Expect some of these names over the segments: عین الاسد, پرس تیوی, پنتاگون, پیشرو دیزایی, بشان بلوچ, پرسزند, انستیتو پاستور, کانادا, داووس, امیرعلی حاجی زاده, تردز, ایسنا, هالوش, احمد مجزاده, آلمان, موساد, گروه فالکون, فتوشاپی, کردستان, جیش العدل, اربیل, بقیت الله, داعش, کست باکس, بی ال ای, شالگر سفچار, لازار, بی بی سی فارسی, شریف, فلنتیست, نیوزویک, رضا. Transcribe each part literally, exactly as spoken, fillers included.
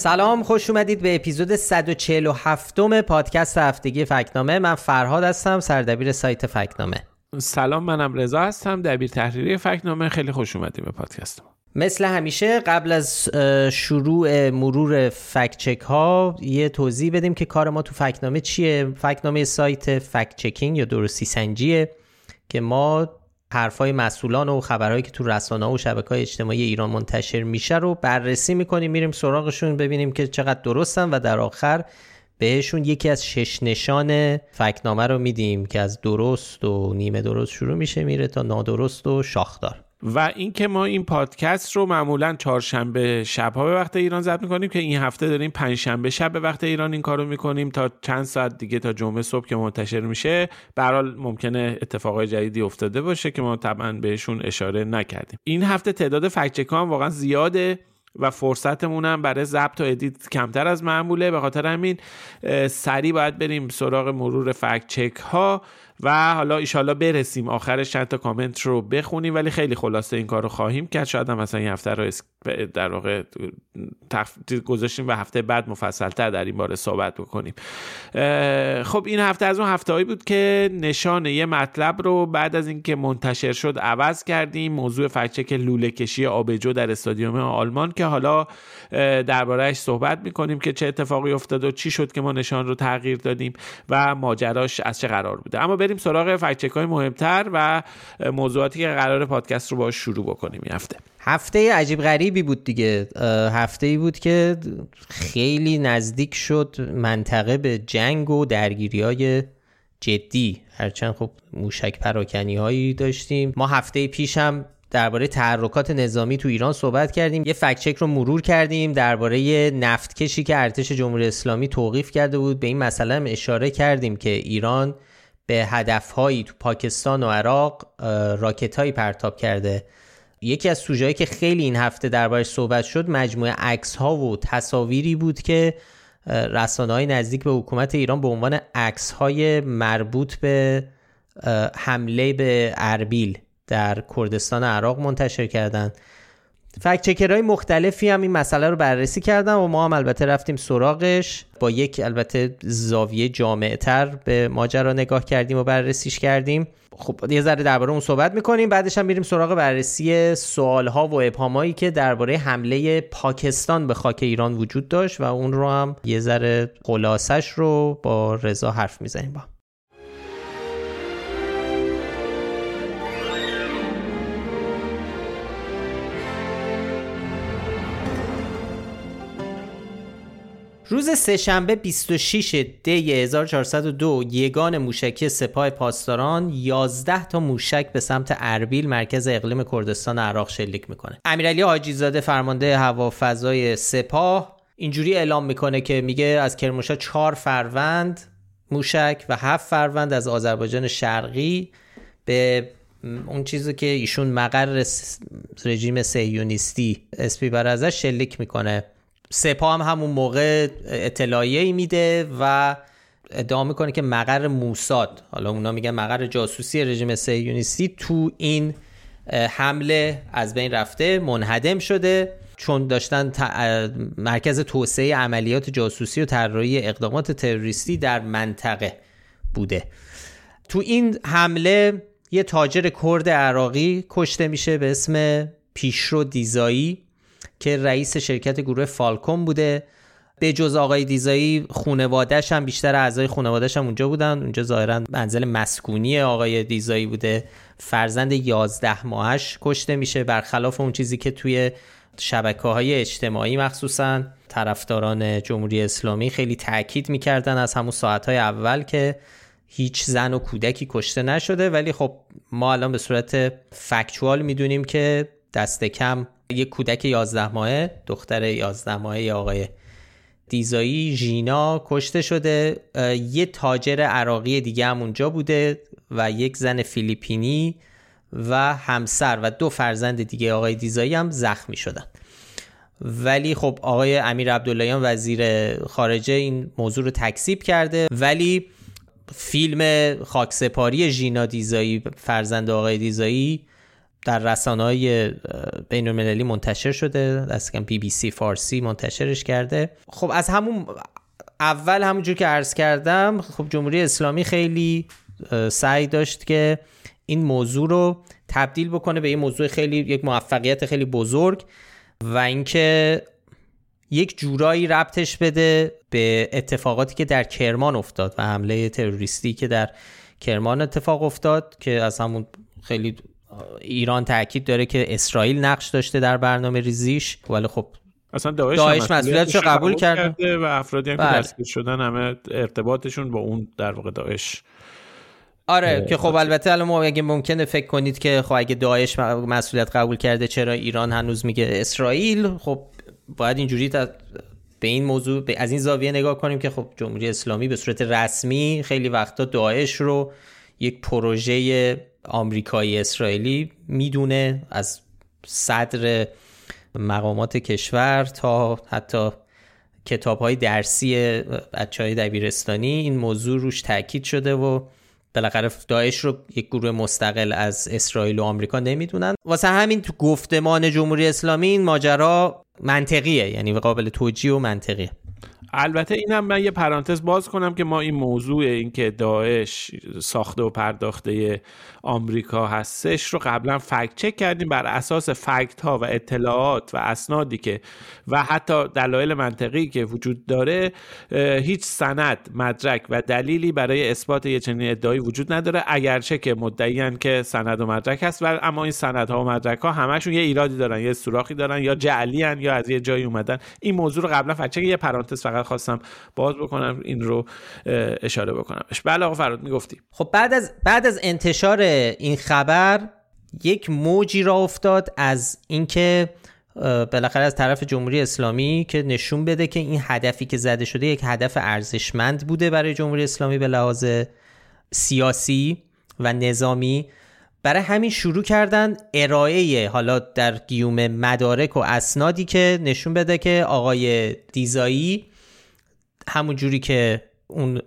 سلام، خوش اومدید به اپیزود صد و چهل و هفت پادکست هفتگی فکت‌نامه. من فرهاد هستم، سردبیر سایت فکت‌نامه. سلام، منم رضا هستم، دبیر تحریریه فکت‌نامه. خیلی خوش اومدید به پادکست ما. مثل همیشه قبل از شروع مرور فکت‌چک ها یه توضیح بدیم که کار ما تو فکت‌نامه چیه. فکت‌نامه سایت فکت چکینگ یا درستی سنجیه که ما حرفای مسئولان و خبرهایی که تو رسانه‌ها و شبکه‌های اجتماعی ایران منتشر میشه رو بررسی میکنیم، میریم سراغشون ببینیم که چقدر درستن و در آخر بهشون یکی از شش نشان فکت‌نامه رو میدیم که از درست و نیمه درست شروع میشه میره تا نادرست و شاخدار. و اینکه ما این پادکست رو معمولاً چهارشنبه شب‌ها به وقت ایران ضبط می‌کنیم که این هفته داریم پنجشنبه شب به وقت ایران این کارو می‌کنیم تا چند ساعت دیگه تا جمعه صبح که منتشر میشه. به هر حال ممکنه اتفاقای جدیدی افتاده باشه که ما طبعاً بهشون اشاره نکردیم. این هفته تعداد فکت‌چک‌ها هم واقعاً زیاده و فرصتمون هم برای ضبط و ادیت کمتر از معموله، به خاطر همین سریع باید بریم سراغ مرور فکت‌چک‌ها و حالا ایشالا برسیم آخرش چند تا کامنت رو بخونیم، ولی خیلی خلاصه این کار رو خواهیم کرد. شاید هم مثلا این هفته رو در واقع تخ... گذاشتیم و هفته بعد مفصلتر در این باره صحبت بکنیم. خب این هفته از اون هفته‌هایی بود که نشان یه مطلب رو بعد از اینکه منتشر شد عوض کردیم. موضوع فکت‌چک لوله کشی آبجو در استادیوم آلمان که حالا درباره‌اش صحبت می‌کنیم که چه اتفاقی افتاد و چی شد که ما نشان رو تغییر دادیم و ماجراش از چه قرار بوده. اما بریم سراغ فکت‌چک‌های مهمتر و موضوعاتی که قرار پادکست رو باهاش شروع بکنیم. این هفته هفته عجیب غریبی بود دیگه. هفته‌ای بود که خیلی نزدیک شد منطقه به جنگ و درگیری‌های جدی، هرچند خب موشک پراکنی‌هایی داشتیم. ما هفته پیش هم درباره تحرکات نظامی تو ایران صحبت کردیم، یه فکت‌چک رو مرور کردیم درباره نفتکشی که ارتش جمهوری اسلامی توقیف کرده بود. به این مسئله هم اشاره کردیم که ایران به هدفهایی تو پاکستان و عراق راکت‌هایی پرتاب کرده. یکی از سوژه‌هایی که خیلی این هفته دربارش صحبت شد مجموعه عکس‌ها و تصاویری بود که رسانه‌های نزدیک به حکومت ایران به عنوان عکس‌های مربوط به حمله به اربیل در کردستان عراق منتشر کردن. فکت چکرهای مختلفی هم این مسئله رو بررسی کردن و ما هم البته رفتیم سراغش، با یک البته زاویه جامع‌تر به ماجرا نگاه کردیم و بررسیش کردیم. خب یه ذره درباره اون صحبت می‌کنیم، بعدش هم میریم سراغ بررسی سوال‌ها و ابهامایی که درباره حمله پاکستان به خاک ایران وجود داشت و اون رو هم یه ذره خلاصش رو با رضا حرف می‌زنیم. با روز سه‌شنبه بیست و شش دی هزار و چهارصد و دو یگان موشکی سپاه پاسداران یازده تا موشک به سمت اربیل مرکز اقلیم کردستان عراق شلیک میکنه. امیرعلی حاجی زاده فرمانده هوافضای سپاه اینجوری اعلام میکنه که میگه از کرمانشاه چهار فروند موشک و هفت فروند از آذربایجان شرقی به اون چیزی که ایشون مقر رژیم صهیونیستی اسپی بر ازش شلیک میکنه. سپاه هم همون موقع اطلاعیه‌ای میده و ادعا میکنه که مقر موساد، حالا اونا میگن مقر جاسوسی رژیم صهیونیستی، تو این حمله از بین رفته، منهدم شده، چون داشتن مرکز توسعه عملیات جاسوسی و طراحی اقدامات تروریستی در منطقه بوده. تو این حمله یه تاجر کرد عراقی کشته میشه به اسم پیشرو دیزایی که رئیس شرکت گروه فالکون بوده. به جز آقای دیزایی خانواده‌اش هم، بیشتر اعضای خانواده‌اش هم اونجا بودن. اونجا ظاهراً منزل مسکونی آقای دیزایی بوده. فرزند یازده ماهش کشته میشه، برخلاف اون چیزی که توی شبکه‌های اجتماعی مخصوصاً طرفداران جمهوری اسلامی خیلی تاکید میکردن از همون ساعت‌های اول که هیچ زن و کودکی کشته نشده، ولی خب ما الان به صورت فکتوال میدونیم که دست کم یک کودک یازده ماهه، دختر یازده ماهه ی آقای دیزایی، جینا، کشته شده. یه تاجر عراقی دیگه هم اونجا بوده و یک زن فیلیپینی و همسر و دو فرزند دیگه آقای دیزایی هم زخمی شدن. ولی خب آقای امیر عبداللهیان وزیر خارجه این موضوع رو تکذیب کرده، ولی فیلم خاکسپاری جینا دیزایی، فرزند آقای دیزایی، در رسانه‌های بین‌المللی منتشر شده، دست کم بی بی سی فارسی منتشرش کرده. خب از همون اول همونجور که عرض کردم، خب جمهوری اسلامی خیلی سعی داشت که این موضوع رو تبدیل بکنه به این موضوع خیلی، یک موفقیت خیلی بزرگ، و اینکه یک جورایی ربطش بده به اتفاقاتی که در کرمان افتاد و حمله تروریستی که در کرمان اتفاق افتاد، که از همون خیلی ایران تاکید داره که اسرائیل نقش داشته در برنامه ریزیش، ولی خب اصلا داعش مسئولیتشو قبول کرده و افرادی هم بله. که دستگیر شدن همه ارتباطشون با اون در واقع داعش. آره که خب البته الان اگه ممکنه فکر کنید که خب اگه داعش مسئولیت قبول کرده چرا ایران هنوز میگه اسرائیل؟ خب باید اینجوری به این موضوع از این زاویه نگاه کنیم که خب جمهوری اسلامی به صورت رسمی خیلی وقتا داعش رو یک پروژه آمریکایی اسرائیلی میدونه، از صدر مقامات کشور تا حتی کتاب‌های درسی بچه‌های دبیرستانی این موضوع روش تاکید شده و بالاخره داعش رو یک گروه مستقل از اسرائیل و آمریکا نمیدونن. واسه همین تو گفتمان جمهوری اسلامی این ماجرا منطقیه، یعنی قابل توجیه و منطقیه. البته اینم من یه پرانتز باز کنم که ما این موضوع، این که داعش ساخته و پرداخته آمریکا هستش رو قبلا فکت چک کردیم بر اساس فکت ها و اطلاعات و اسنادی که و حتی دلایل منطقی که وجود داره. هیچ سند، مدرک و دلیلی برای اثبات یه چنین ادعایی وجود نداره، اگرچه که مدعیان که سند و مدرک هست، ولی اما این سندها و مدرک ها همشون یه ایرادی دارن، یه سوراخی دارن، یا جعلی ان یا از یه جایی اومدن. این موضوع رو قبلا فکت چک، یه پرانتز فقط خواستم باز بکنم، این رو اشاره بکنمش. بله آقا فرهاد میگفتی. خب بعد از بعد از انتشار این خبر یک موجی را افتاد از اینکه بالاخره از طرف جمهوری اسلامی که نشون بده که این هدفی که زده شده یک هدف ارزشمند بوده برای جمهوری اسلامی به لحاظ سیاسی و نظامی. برای همین شروع کردن ارائه حالا در قیوم مدارک و اسنادی که نشون بده که آقای دیزایی همون جوری که اون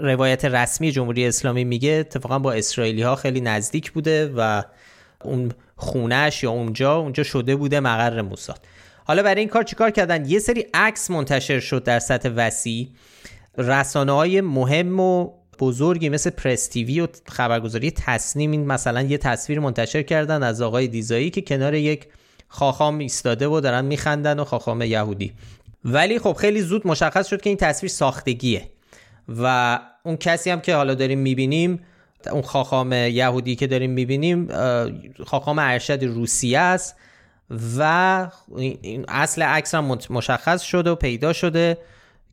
روایت رسمی جمهوری اسلامی میگه اتفاقا با اسرائیلی ها خیلی نزدیک بوده و اون خونهش یا اونجا اونجا شده بوده مقر موساد. حالا برای این کار چیکار کردن؟ یه سری عکس منتشر شد در سطح وسیع. رسانه‌های مهم و بزرگی مثل پرس تیوی و خبرگزاری تسنیم این مثلا یه تصویر منتشر کردن از آقای دیزایی که کنار یک خاخام ایستاده و دارن میخندن و خاخام یهودی. ولی خب خیلی زود مشخص شد که این تصویر ساختگیه و اون کسی هم که حالا داریم میبینیم، اون خاخام یهودی که داریم میبینیم، خاخام ارشد روسیه است و اصل عکس هم مشخص شده و پیدا شده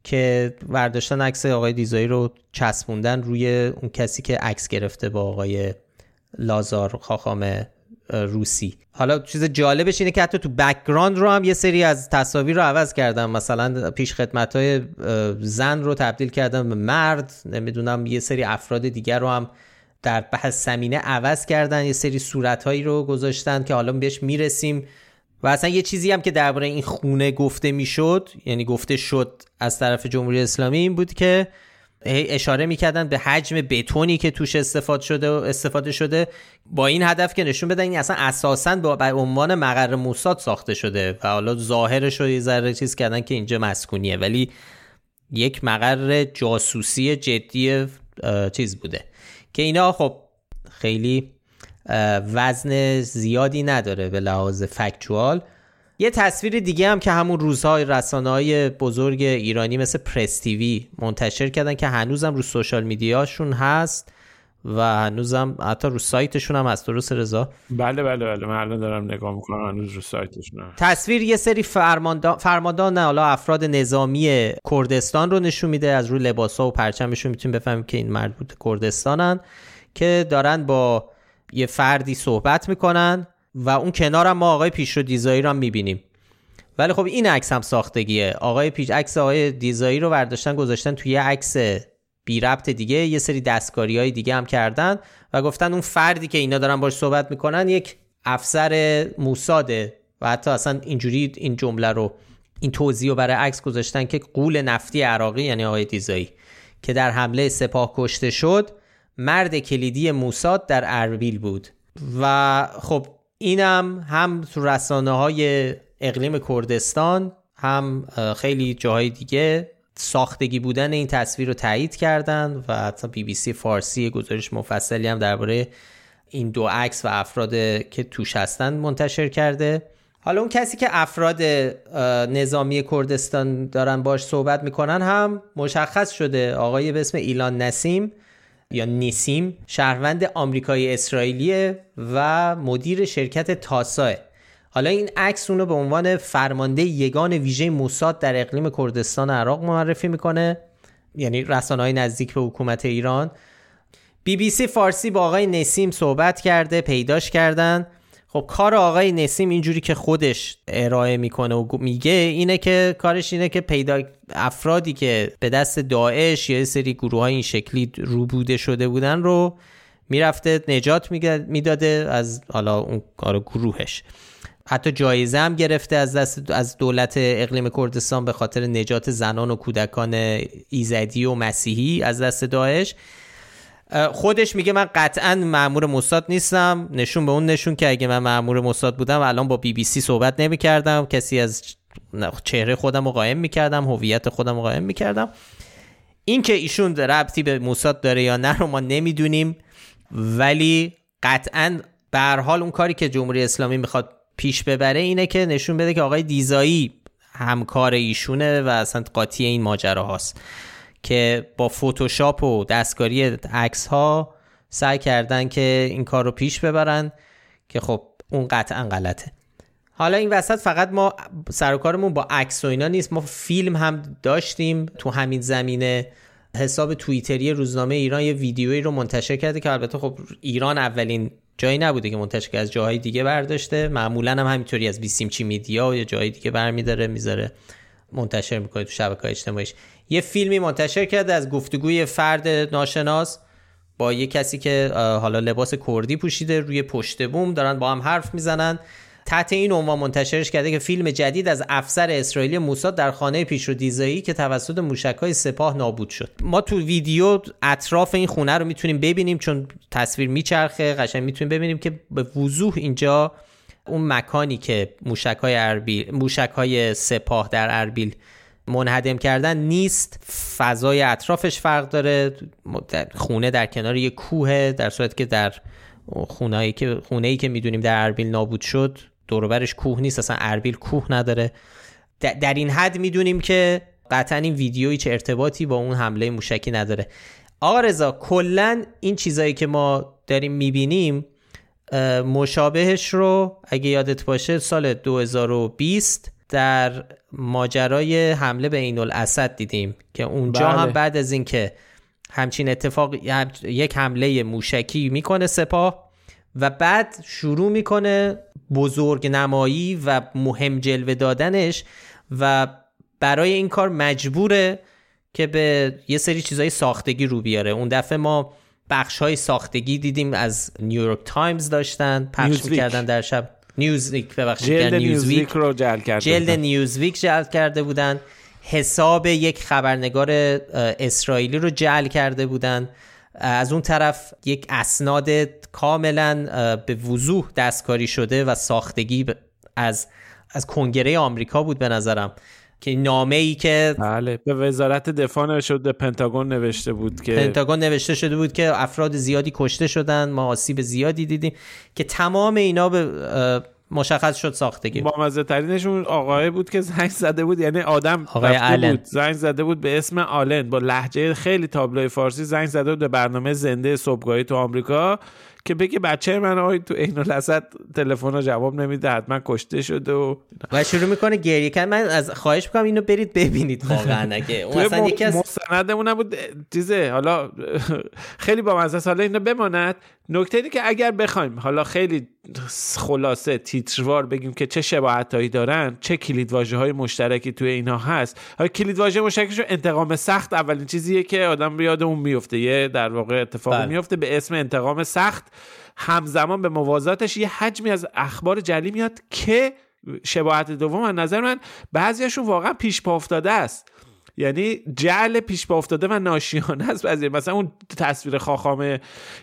که برداشتن عکس آقای دیزایی رو چسبوندن روی اون کسی که عکس گرفته با آقای لازار خاخام روسی. حالا چیز جالبش اینه که حتی تو بک‌گراند رو هم یه سری از تصاویر رو عوض کردن، مثلا پیشخدمت‌های زن رو تبدیل کردن به مرد، نمیدونم یه سری افراد دیگر رو هم در بحث سمینه عوض کردن، یه سری صورت‌هایی رو گذاشتن که حالا بهش میرسیم. و اصلا یه چیزی هم که درباره این خونه گفته میشد، یعنی گفته شد از طرف جمهوری اسلامی، این بود که اشاره میکردن به حجم بتونی که توش استفاده شده استفاده شده با این هدف که نشون بدن این اصلا اساساً به عنوان مقر موساد ساخته شده و حالا ظاهرش رو یه ذره چیز کردن که اینجا مسکونیه، ولی یک مقر جاسوسی جدی چیز بوده که اینا خب خیلی وزن زیادی نداره به لحاظ فکتوال. یه تصویر دیگه هم که همون روزهای رسانه‌های بزرگ ایرانی مثل پرس تیوی منتشر کردن که هنوزم رو سوشال میدیاشون هست و هنوزم حتی رو سایتشون هم هست. درست رضا؟ بله بله بله، من الان دارم نگاه میکنم، هنوز رو سایتشون هست. تصویر یه سری فرماندان فرماندان حالا افراد نظامی کردستان رو نشون میده، از روی لباس‌ها و پرچمشون میتونیم بفهمیم که این مربوط کردستانن که دارن با یه فردی صحبت میکنن و اون کنار هم ما آقای پیشرو دیزایی رو هم میبینیم، ولی خب این عکس هم ساختگیه. آقای پیش عکس آقای دیزایی رو برداشتن گذاشتن توی یه عکس بی ربط دیگه، یه سری دستکاری های دیگه هم کردن و گفتن اون فردی که اینا دارن باش صحبت میکنن یک افسر موساده و حتی اصلا اینجوری این جمله رو، این توضیح رو برای عکس گذاشتن که غول نفتی عراقی، یعنی آقای دیزایی که در حمله سپاه کشته شد، مرد کلیدی موساد در اربیل بود. و خب اینم هم تو رسانه‌های اقلیم کردستان هم خیلی جاهای دیگه ساختگی بودن این تصویر رو تایید کردند و حتی بی بی سی فارسی گزارش مفصلی هم درباره این دو عکس و افراد که توش هستن منتشر کرده. حالا اون کسی که افراد نظامی کردستان دارن باش صحبت میکنن هم مشخص شده، آقای به اسم ایلان نسیم یا نیسیم، شهروند آمریکایی اسرائیلیه و مدیر شرکت تاساه. حالا این عکس اونو به عنوان فرمانده یگان ویژه موساد در اقلیم کردستان عراق معرفی میکنه، یعنی رسانه‌های نزدیک به حکومت ایران. بی بی سی فارسی با آقای نسیم صحبت کرده، پیداش کردن. خب کار آقای نسیم اینجوری که خودش ارائه میکنه و میگه اینه که کارش اینه که پیدا افرادی که به دست داعش یا سری گروه‌های این شکلی روبوده شده بودن رو میرفته نجات میداده از حالا اون کار گروهش. حتی جایزه هم گرفته از دست از دولت اقلیم کردستان به خاطر نجات زنان و کودکان ایزدی و مسیحی از دست داعش. خودش میگه من قطعاً مأمور موساد نیستم، نشون به اون نشون که اگه من مأمور موساد بودم الان با بی بی سی صحبت نمی‌کردم، کسی از چهره خودم رو قائم می‌کردم، هویت خودم رو قائم می‌کردم. این که ایشون ربطی به موساد داره یا نه رو ما نمی‌دونیم، ولی قطعاً به هر حال اون کاری که جمهوری اسلامی می‌خواد پیش ببره اینه که نشون بده که آقای دیزایی همکار ایشونه و اصلا قاطی این ماجراهاست که با فتوشاپ و دستکاری عکس ها سعی کردن که این کار رو پیش ببرن که خب اون قطعا غلطه. حالا این وسط فقط ما سرکارمون با عکس و اینا نیست، ما فیلم هم داشتیم. تو همین زمینه حساب توییتری روزنامه ایران یه ویدیویی رو منتشر کرده که البته خب ایران اولین جایی نبوده که منتشر کرده، از جاهای دیگه برداشته، معمولا هم همینطوری از بیسیمچی میدیا یا جای دیگه برمی‌داره میذاره منتشر میکنه تو شبکه‌های اجتماعیش. یه فیلمی منتشر کرده از گفتگوی فرد ناشناس با یه کسی که حالا لباس کردی پوشیده، روی پشت بوم دارن با هم حرف میزنن. تحت این عنوان منتشرش کرده که فیلم جدید از افسر اسرائیلی موساد در خانه پیشرو دیزایی که توسط موشک‌های سپاه نابود شد. ما تو ویدیو اطراف این خونه رو میتونیم ببینیم، چون تصویر میچرخه قشنگ میتونیم ببینیم که به وضوح اینجا اون مکانی که موشک‌های اربیل موشک‌های سپاه در اربیل منهدم کردن نیست، فضای اطرافش فرق داره. خونه در کنار یه کوه، در صورتی که در خونه‌ای که خونه‌ای که می‌دونیم در اربیل نابود شد دور و برش کوه نیست، اصلا اربیل کوه نداره. در این حد می‌دونیم که قطعاً این ویدیو هیچ ارتباطی با اون حمله موشکی نداره. آقا رضا، کلاً این چیزایی که ما داریم می‌بینیم مشابهش رو اگه یادت باشه سال دو هزار و بیست در ماجرای حمله به عین الاسد دیدیم که اونجا بله. هم بعد از اینکه همچین اتفاق یک حمله موشکی میکنه سپاه و بعد شروع میکنه بزرگ نمایی و مهم جلوه دادنش و برای این کار مجبوره که به یه سری چیزای ساختگی رو بیاره. اون دفعه ما بخش های ساختگی دیدیم، از نیویورک تایمز داشتن پخش میکردن در شب، نیوزویک ببخشید، جلد نیوزویک رو جلد کرده، جلد نیوزویک جلد کرده بودن، حساب یک خبرنگار اسرائیلی رو جعل کرده بودن. از اون طرف یک اسناد کاملا به وضوح دستکاری شده و ساختگی از از کنگره آمریکا بود به نظرم، که نامه‌ای که بله به وزارت دفاع نوشته بود، پنتاگون نوشته بود که پنتاگون نوشته شده بود که افراد زیادی کشته شدن، ما آسیب زیادی دیدیم، که تمام اینا به مشخص شد ساختگی. بامزه ترینشون آقای بود که زنگ زده بود، یعنی آدم آقای آلن بود. زنگ زده بود به اسم آلن با لهجه خیلی تابلوی فارسی، زنگ زده بود به برنامه زنده صبحگاهی تو آمریکا که بگه بچه من آید تو عین الاسد تلفن رو جواب نمیده، حتما کشته شده و و شروع میکنه گریه کردن. من از خواهش میکنم اینو برید ببینید واقعا اگه اون اصلا م... یکی از مستندمون بود چیزه. حالا خیلی با مزه ساله اینو بماند. نکته اینه که اگر بخوایم حالا خیلی خلاصه تیتروار بگیم که چه شباهتایی دارن، چه کلیدواژه‌های مشترکی توی اینا هست. حالا کلیدواژه مشترکش انتقام سخت اولین چیزیه که آدم یاد اون میفته، یه در واقع اتفاق میفته به اسم انتقام سخت. همزمان به موازاتش یه حجمی از اخبار جعلی میاد که شباهت دوم از نظر من بعضیشون واقعا پیش پا افتاده است. یعنی جعل پیش با افتاده و ناشیانه است. مثلا اون تصویر خاخام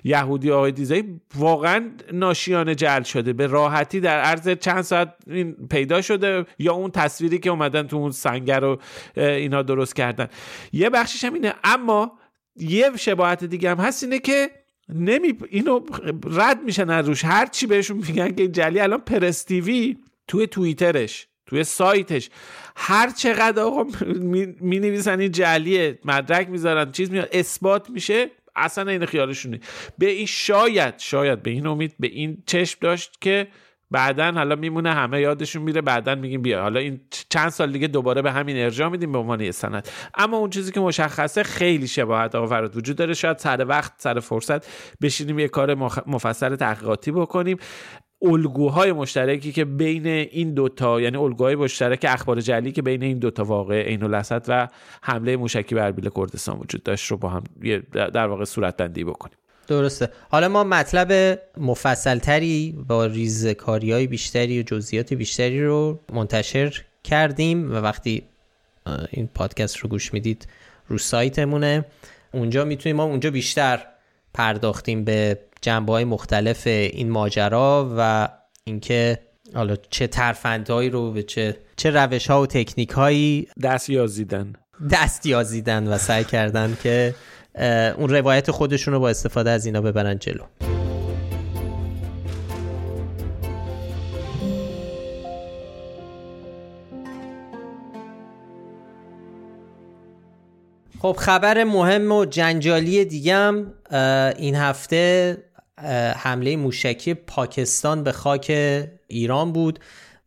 یهودی آقای دیزایی واقعا ناشیانه جعل شده، به راحتی در عرض چند ساعت این پیدا شده، یا اون تصویری که اومدن تو اون سنگر رو اینا درست کردن. یه بخشش هم اینه. اما یه شباهت دیگه هم هست، اینه که نمی اینو رد میشن از روش، هر چی بهشون میگن که جلی. الان پرستیوی توی توییترش، توی سایتش، هر چقدر آقا می نویسن این جعلیه، مدرک میذارن، چیز میاد، اثبات میشه اصلا این خیالشونه. به این شاید شاید به این امید به این چشم داشت که بعدن حالا میمونه همه یادشون میره، بعدن میگیم بیا حالا این چند سال دیگه دوباره به همین ارجاع میدیم به عنوان یه سند. اما اون چیزی که مشخصه خیلی شباهت آقا فرهاد وجود داره. شاید سر وقت سر فرصت بشینیم یه کار مفصل تحقیقاتی بکنیم. الگوهای مشترکی که بین این دوتا، یعنی الگوهای مشترک اخبار جعلی که بین این دوتا واقع عین الاسد و حمله موشکی به اربیل کردستان وجود داشت رو با هم در واقع صورت‌بندی بکنیم. درسته. حالا ما مطلب مفصلتری با ریزکاری‌های بیشتری و جزئیات بیشتری رو منتشر کردیم و وقتی این پادکست رو گوش میدید رو سایتمونه، اونجا میتونیم، ما اونجا بیشتر پرداختیم به جنبه‌های مختلف این ماجرا و اینکه حالا چه ترفندهایی رو به چه چه روش‌ها و تکنیک‌هایی دست یازیدن دست یازیدن و سعی کردن که اون روایت خودشون رو با استفاده از اینا ببرن جلو. خب خبر مهم و جنجالی دیگه هم این هفته حمله موشکی پاکستان به خاک ایران بود.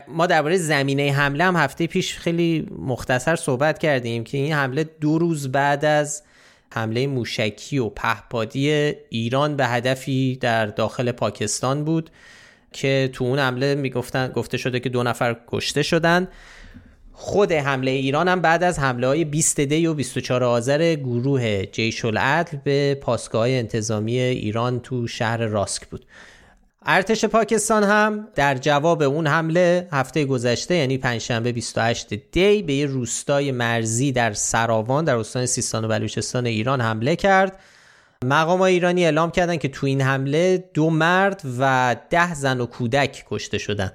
ما درباره زمینه حمله هم هفته پیش خیلی مختصر صحبت کردیم که این حمله دو روز بعد از حمله موشکی و پهپادی ایران به هدفی در داخل پاکستان بود که تو اون حمله میگفتن گفته شده که دو نفر کشته شدن. خود حمله ایران هم بعد از حمله های بیست دی و بیست و چهار آذر گروه جیش العدل به پاسگاه‌های انتظامی ایران تو شهر راسک بود. ارتش پاکستان هم در جواب اون حمله هفته گذشته، یعنی پنجشنبه بیست و هشت دی، به یه روستای مرزی در سراوان در استان سیستان و بلوچستان ایران حمله کرد. مقامات ایرانی اعلام کردن که تو این حمله دو مرد و ده زن و کودک کشته شدن.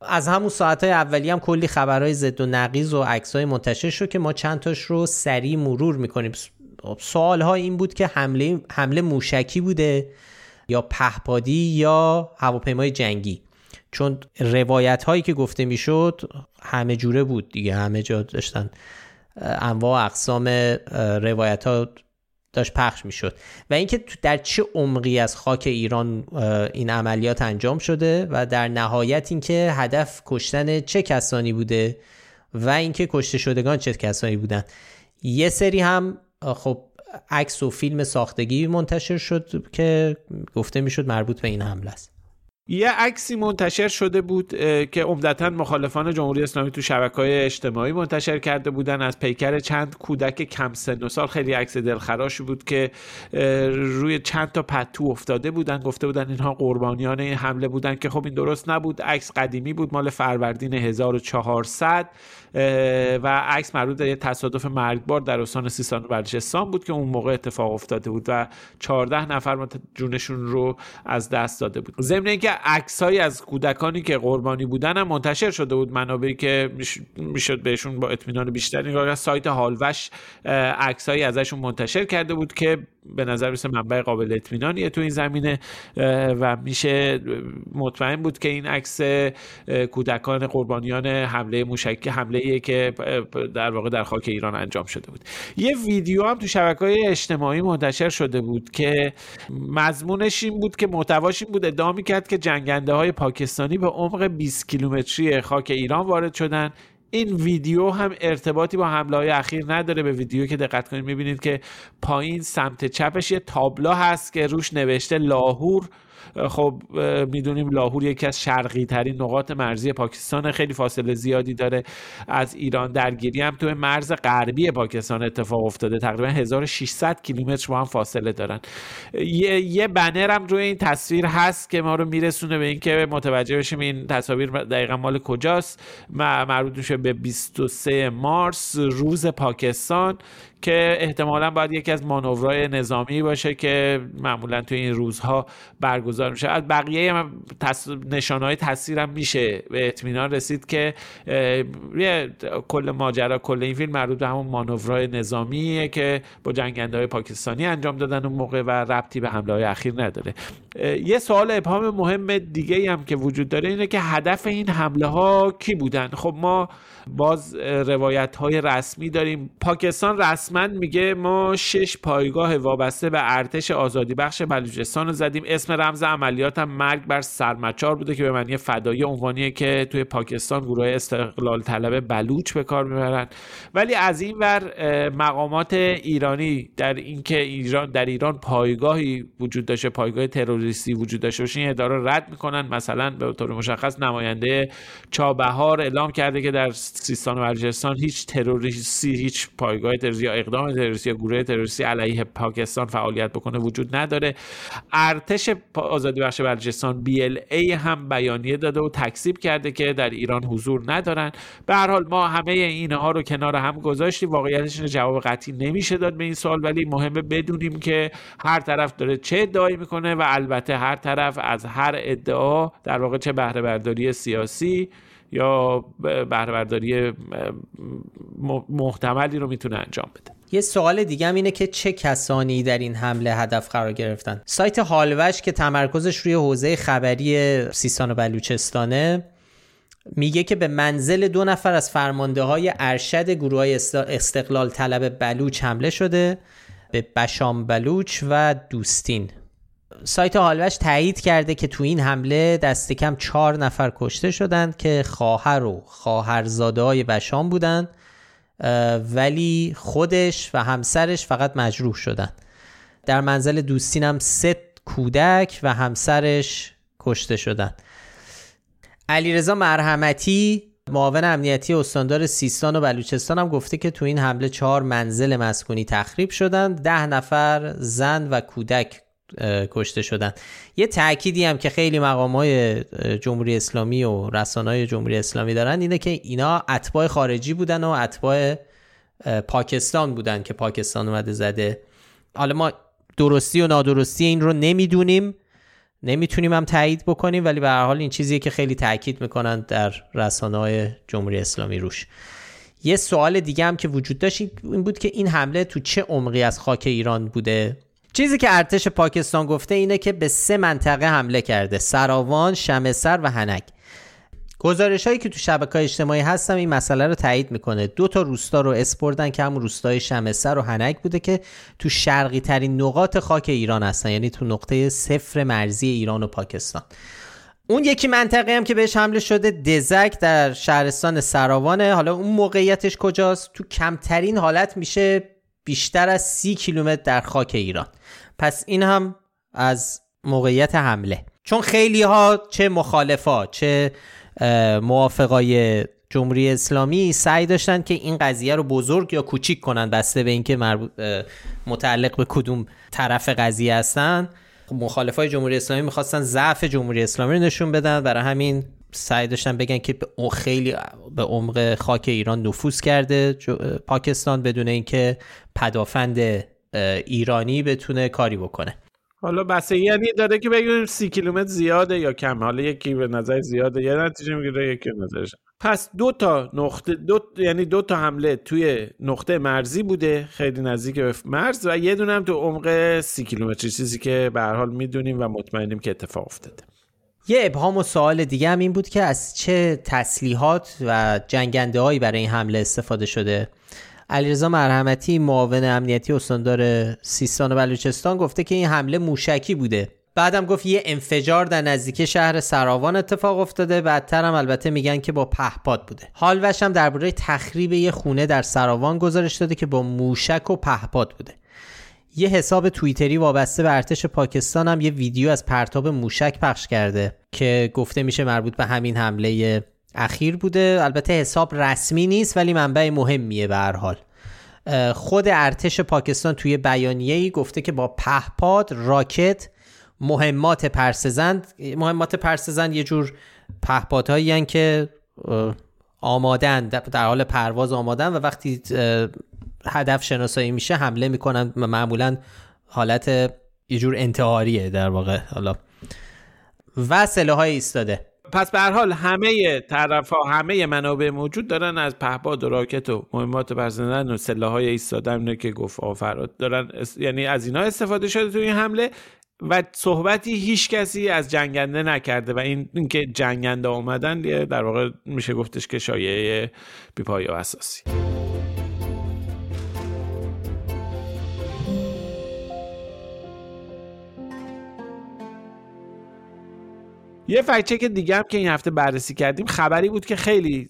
از همون ساعتهای اولی هم کلی خبرهای زد و نقیض و عکس‌های منتشر شد که ما چند تاش رو سریع مرور میکنیم. سوال‌ها این بود که حمله حمله موشکی بوده یا پهپادی یا هواپیمای جنگی، چون روایت هایی که گفته میشد همه جوره بود دیگه، همه جا داشتن انواع اقسام روایت ها داشت پخش میشد و اینکه در چه عمقی از خاک ایران این عملیات انجام شده و در نهایت اینکه هدف کشتن چه کسانی بوده و اینکه کشته شدگان چه کسانی بودن. یه سری هم خب عکس و فیلم ساختگی منتشر شد که گفته میشد مربوط به این حمله است. یه عکسی منتشر شده بود که عمدتاً مخالفان جمهوری اسلامی تو شبکه‌های اجتماعی منتشر کرده بودن از پیکر چند کودک کم سن و سال. خیلی عکس دلخراشی بود که روی چند تا پتو افتاده بودن، گفته بودن اینها قربانیان این حمله بودن که خب این درست نبود. عکس قدیمی بود، مال فروردین هزار و چهارصد و عکس مربوط به یه تصادف مرگبار در استان سیستان و بلوچستان بود که اون موقع اتفاق افتاده بود و چهارده نفر جونشون رو از دست داده بود. ضمن اینکه عکس‌هایی از کودکانی که قربانی بودن هم منتشر شده بود، منابعی که میشد بهشون با اطمینان بیشتر نگاه کرد. سایت هالوش عکس‌هایی ازشون منتشر کرده بود که به نظر میسه منبع قابل اطمینانیه تو این زمینه و میشه مطمئن بود که این عکس کودکان قربانیان حمله موشکی، حمله‌ای که در واقع در خاک ایران انجام شده بود. یه ویدیو هم تو شبکه‌های اجتماعی منتشر شده بود که مضمونش این بود که محتواش این بود، ادعا می‌کرد که جنگنده‌های پاکستانی به عمق بیست کیلومتری خاک ایران وارد شدن. این ویدیو هم ارتباطی با حمله‌های اخیر نداره. به ویدیو که دقت کنید می‌بینید که پایین سمت چپش یه تابلو هست که روش نوشته لاهور خب میدونیم لاهور یکی از شرقی ترین نقاط مرزی پاکستان، خیلی فاصله زیادی داره از ایران. درگیری هم توی مرز غربی پاکستان اتفاق افتاده، تقریبا هزار و ششصد کیلومتر با هم فاصله دارن. یه, یه بنر هم روی این تصویر هست که ما رو میرسونه به اینکه متوجه بشیم این تصاویر دقیقاً مال کجاست. مربوط میشه به بیست و سوم مارس، روز پاکستان، که احتمالاً باید یکی از مانورهای نظامی باشه که معمولاً توی این روزها برگزار میشه. از بقیه تص... نشانهای تاثیر هم میشه به اطمینان رسید که اه... کل ماجرا، کل این فیلم مربوط به همون مانورهای نظامیه که با جنگنده‌های پاکستانی انجام دادن اون موقع و ربطی به حمله‌های اخیر نداره. اه... یه سوال ابهام مهم دیگه‌ای هم که وجود داره اینه که هدف این حمله‌ها کی بودن؟ خب ما باز روایت‌های رسمی داریم. پاکستان رسما میگه ما شش پایگاه وابسته به ارتش آزادی بخش بلوچستان رو زدیم. اسم رمز عملیات هم مرگ بر سرمچار بوده که به معنی فدایی عنوانیه که توی پاکستان گروه استقلال طلب بلوچ به کار میبرن. ولی از این ور مقامات ایرانی در اینکه ایران در ایران پایگاهی وجود داشته، پایگاه تروریستی وجود داشته باشه، این ادعا رد میکنن. مثلا به طور مشخص نماینده چابهار اعلام کرده که در سیستان و بلوچستان هیچ تروریستی، هیچ پایگاه تروریستی یا اقدام تروریستی یا گروه تروریستی علیه پاکستان فعالیت بکنه وجود نداره. ارتش آزادی بخش بلوچستان بی ال ای هم بیانیه داده و تکذیب کرده که در ایران حضور ندارن. به هر حال ما همه اینها رو کنار هم گذاشتیم. واقعیتش اینه جواب قطعی نمیشه داد به این سوال، ولی مهمه بدونیم که هر طرف داره چه ادعایی میکنه و البته هر طرف از هر ادعا در واقع چه بهره برداری سیاسی یا بهره‌برداری محتملی رو میتونه انجام بده. یه سوال دیگه هم اینه که چه کسانی در این حمله هدف قرار گرفتن؟ سایت هالوش که تمرکزش روی حوزه خبری سیستان و بلوچستانه میگه که به منزل دو نفر از فرمانده های ارشد گروه‌های استقلال طلب بلوچ حمله شده، به بشان بلوچ و دوستین. سایت هالوش تایید کرده که تو این حمله دست کم چهار نفر کشته شدند که خواهر و خواهرزاده های بشام بودند، ولی خودش و همسرش فقط مجروح شدند. در منزل دوستین هم سه کودک و همسرش کشته شدند. علیرضا مرهمتی، معاون امنیتی استاندار سیستان و بلوچستان، هم گفته که تو این حمله چهار منزل مسکونی تخریب شدند، ده نفر زن و کودک کشته شدن. یه تأکیدی هم که خیلی مقام‌های جمهوری اسلامی و رسانه‌های جمهوری اسلامی دارن اینه که اینا اتباع خارجی بودن و اتباع پاکستان بودن که پاکستان اومده زده. حالا ما درستی و نادرستی این رو نمیدونیم، نمیتونیم هم تایید بکنیم، ولی به هر حال این چیزیه که خیلی تأکید میکنن در رسانه‌های جمهوری اسلامی روش. یه سوال دیگه هم که وجود داشت این بود که این حمله تو چه عمقی از خاک ایران بوده؟ چیزی که ارتش پاکستان گفته اینه که به سه منطقه حمله کرده: سراوان، شمسر و هنگ. گزارش‌هایی که تو شبکه‌های اجتماعی هستم این مسئله رو تایید میکنه. دو تا روستا رو اسپردن که هم روستای شمسر و هنگ بوده که تو شرقی ترین نقاط خاک ایران هستن، یعنی تو نقطه صفر مرزی ایران و پاکستان. اون یکی منطقه هم که بهش حمله شده دزک در شهرستان سراوانه. حالا اون موقعیتش کجاست؟ تو کمترین حالت میشه بیشتر از سی کیلومتر در خاک ایران. پس این هم از موقعیت حمله. چون خیلی ها، چه مخالفا چه موافقای جمهوری اسلامی، سعی داشتن که این قضیه رو بزرگ یا کوچیک کنن بسته به اینکه متعلق به کدوم طرف قضیه هستن. مخالفای جمهوری اسلامی میخواستن ضعف جمهوری اسلامی رو نشون بدن، برای همین سعی داشتن بگن که خیلی به عمق خاک ایران نفوذ کرده پاکستان بدون اینکه پدافند ایرانی بتونه کاری بکنه. حالا بس یعنی داره که بگیم سی کیلومتر زیاده یا کم. حالا یکی به نظر زیاده یه نتیجه میگیره، یکی به نظرش. پس دو تا نقطه دو یعنی دو تا حمله توی نقطه مرزی بوده، خیلی نزدیک به مرز، و یه دونه هم تو عمق سی کیلومتری، چیزی که به هر حال میدونیم و مطمئنیم که اتفاق افتاده. یه ابهام و سوال دیگه هم این بود که از چه تسلیحات و جنگنده‌هایی برای این حمله استفاده شده. علیرضا مرهمتی، معاون امنیتی استاندار سیستان و بلوچستان، گفته که این حمله موشکی بوده. بعدم گفت یه انفجار در نزدیکی شهر سراوان اتفاق افتاده. بعدتر هم البته میگن که با پهپاد بوده. هالوش هم درباره تخریب یه خونه در سراوان گزارش داده که با موشک و پهپاد بوده. یه حساب توییتری وابسته به ارتش پاکستان هم یه ویدیو از پرتاب موشک پخش کرده که گفته میشه مربوط به همین حمله اخیر بوده. البته حساب رسمی نیست ولی منبع مهمیه. به هر حال خود ارتش پاکستان توی بیانیه‌ای گفته که با پهپاد، راکت، مهمات پرسزند مهمات پرسزند یه جور پهپادهایی هستند که آمادن، در حال پرواز آمادن و وقتی هدف شناسایی میشه حمله میکنن. معمولا حالت یه جور انتحاریه در واقع حالا و سلاح‌های ایستاده. پس به هر حال همه طرفا، همه منابع موجود دارن از پهپاد و راکت و مهمات پرسزند و سلاح‌های ایستاده اینه که گفت آفراد دارن، یعنی از اینا استفاده شده تو این حمله و صحبتی هیچ کسی از جنگنده نکرده و این اینکه جنگنده اومدن در واقع میشه گفتش که شایعه بی‌پایه و اساسی. یه فکت چک دیگه هم که این هفته بررسی کردیم خبری بود که خیلی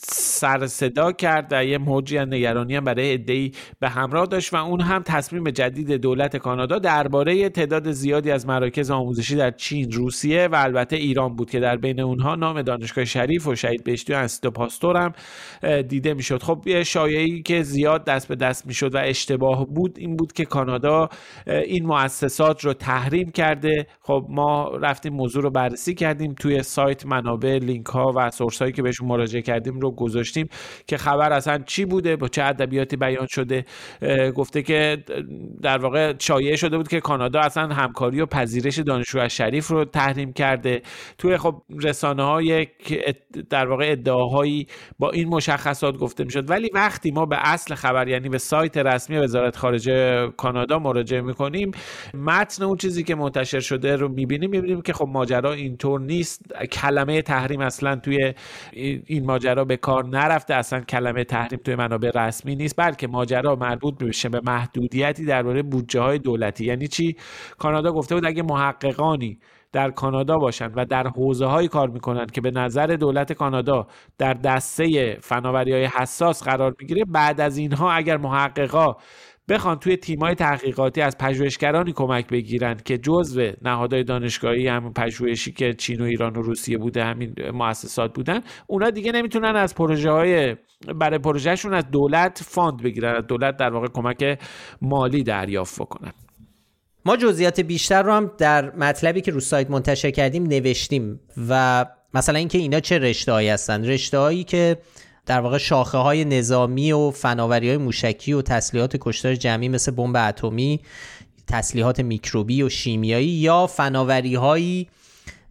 سر صدا کرد و یه موجی از نگرانی هم برای عده‌ای به همراه داشت و اون هم تصمیم جدید دولت کانادا درباره تعداد زیادی از مراکز آموزشی در چین، روسیه و البته ایران بود که در بین اونها نام دانشگاه شریف و شهید بهشتی و انستیتو پاستور هم دیده میشد. خب یه شایعه‌ای که زیاد دست به دست میشد و اشتباه بود این بود که کانادا این مؤسسات رو تحریم کرده. خب ما رفتیم موضوع رو بررسی کردیم، توی سایت منابع، لینک‌ها و سورس‌هایی که بهشون مراجعه کردیم رو گذاشتیم که خبر اصلا چی بوده، با چه ادبیاتی بیان شده. گفته که در واقع شایعه شده بود که کانادا اصلا همکاری و پذیرش دانشجوهای شریف رو تحریم کرده. توی خب رسانه‌های در واقع ادعاهایی با این مشخصات گفته میشد، ولی وقتی ما به اصل خبر یعنی به سایت رسمی وزارت خارجه کانادا مراجعه میکنیم، متن اون چیزی که منتشر شده رو میبینیم میبینیم که خب ماجرا اینطور نیست. کلمه تحریم اصلا توی این ماجرا به کار نرفته، اصلا کلمه تحریم توی منابع رسمی نیست، بلکه ماجرا مربوط میشه به محدودیتی درباره بودجه‌های دولتی. یعنی چی؟ کانادا گفته بود اگه محققانی در کانادا باشند و در حوزه‌هایی کار می‌کنند که به نظر دولت کانادا در دسته فناوری‌های حساس قرار می‌گیره، بعد از اینها اگر محققا بخوان توی تیم‌های تحقیقاتی از پژوهشگرانی کمک بگیرن که جزو نهادهای دانشگاهی هم پژوهشی که چین و ایران و روسیه بوده، همین مؤسسات بودن، اونا دیگه نمیتونن از پروژه‌های برای پروژهشون از دولت فاند بگیرن، از دولت در واقع کمک مالی دریافت بکنن. ما جزئیات بیشتر رو هم در مطلبی که رو سایت منتشر کردیم نوشتیم و مثلا اینکه اینا چه رشته‌ای هستن، رشته‌هایی که در واقع شاخه های نظامی و فناوری های موشکی و تسلیحات کشتار جمعی مثل بمب اتمی، تسلیحات میکروبی و شیمیایی یا فناوری هایی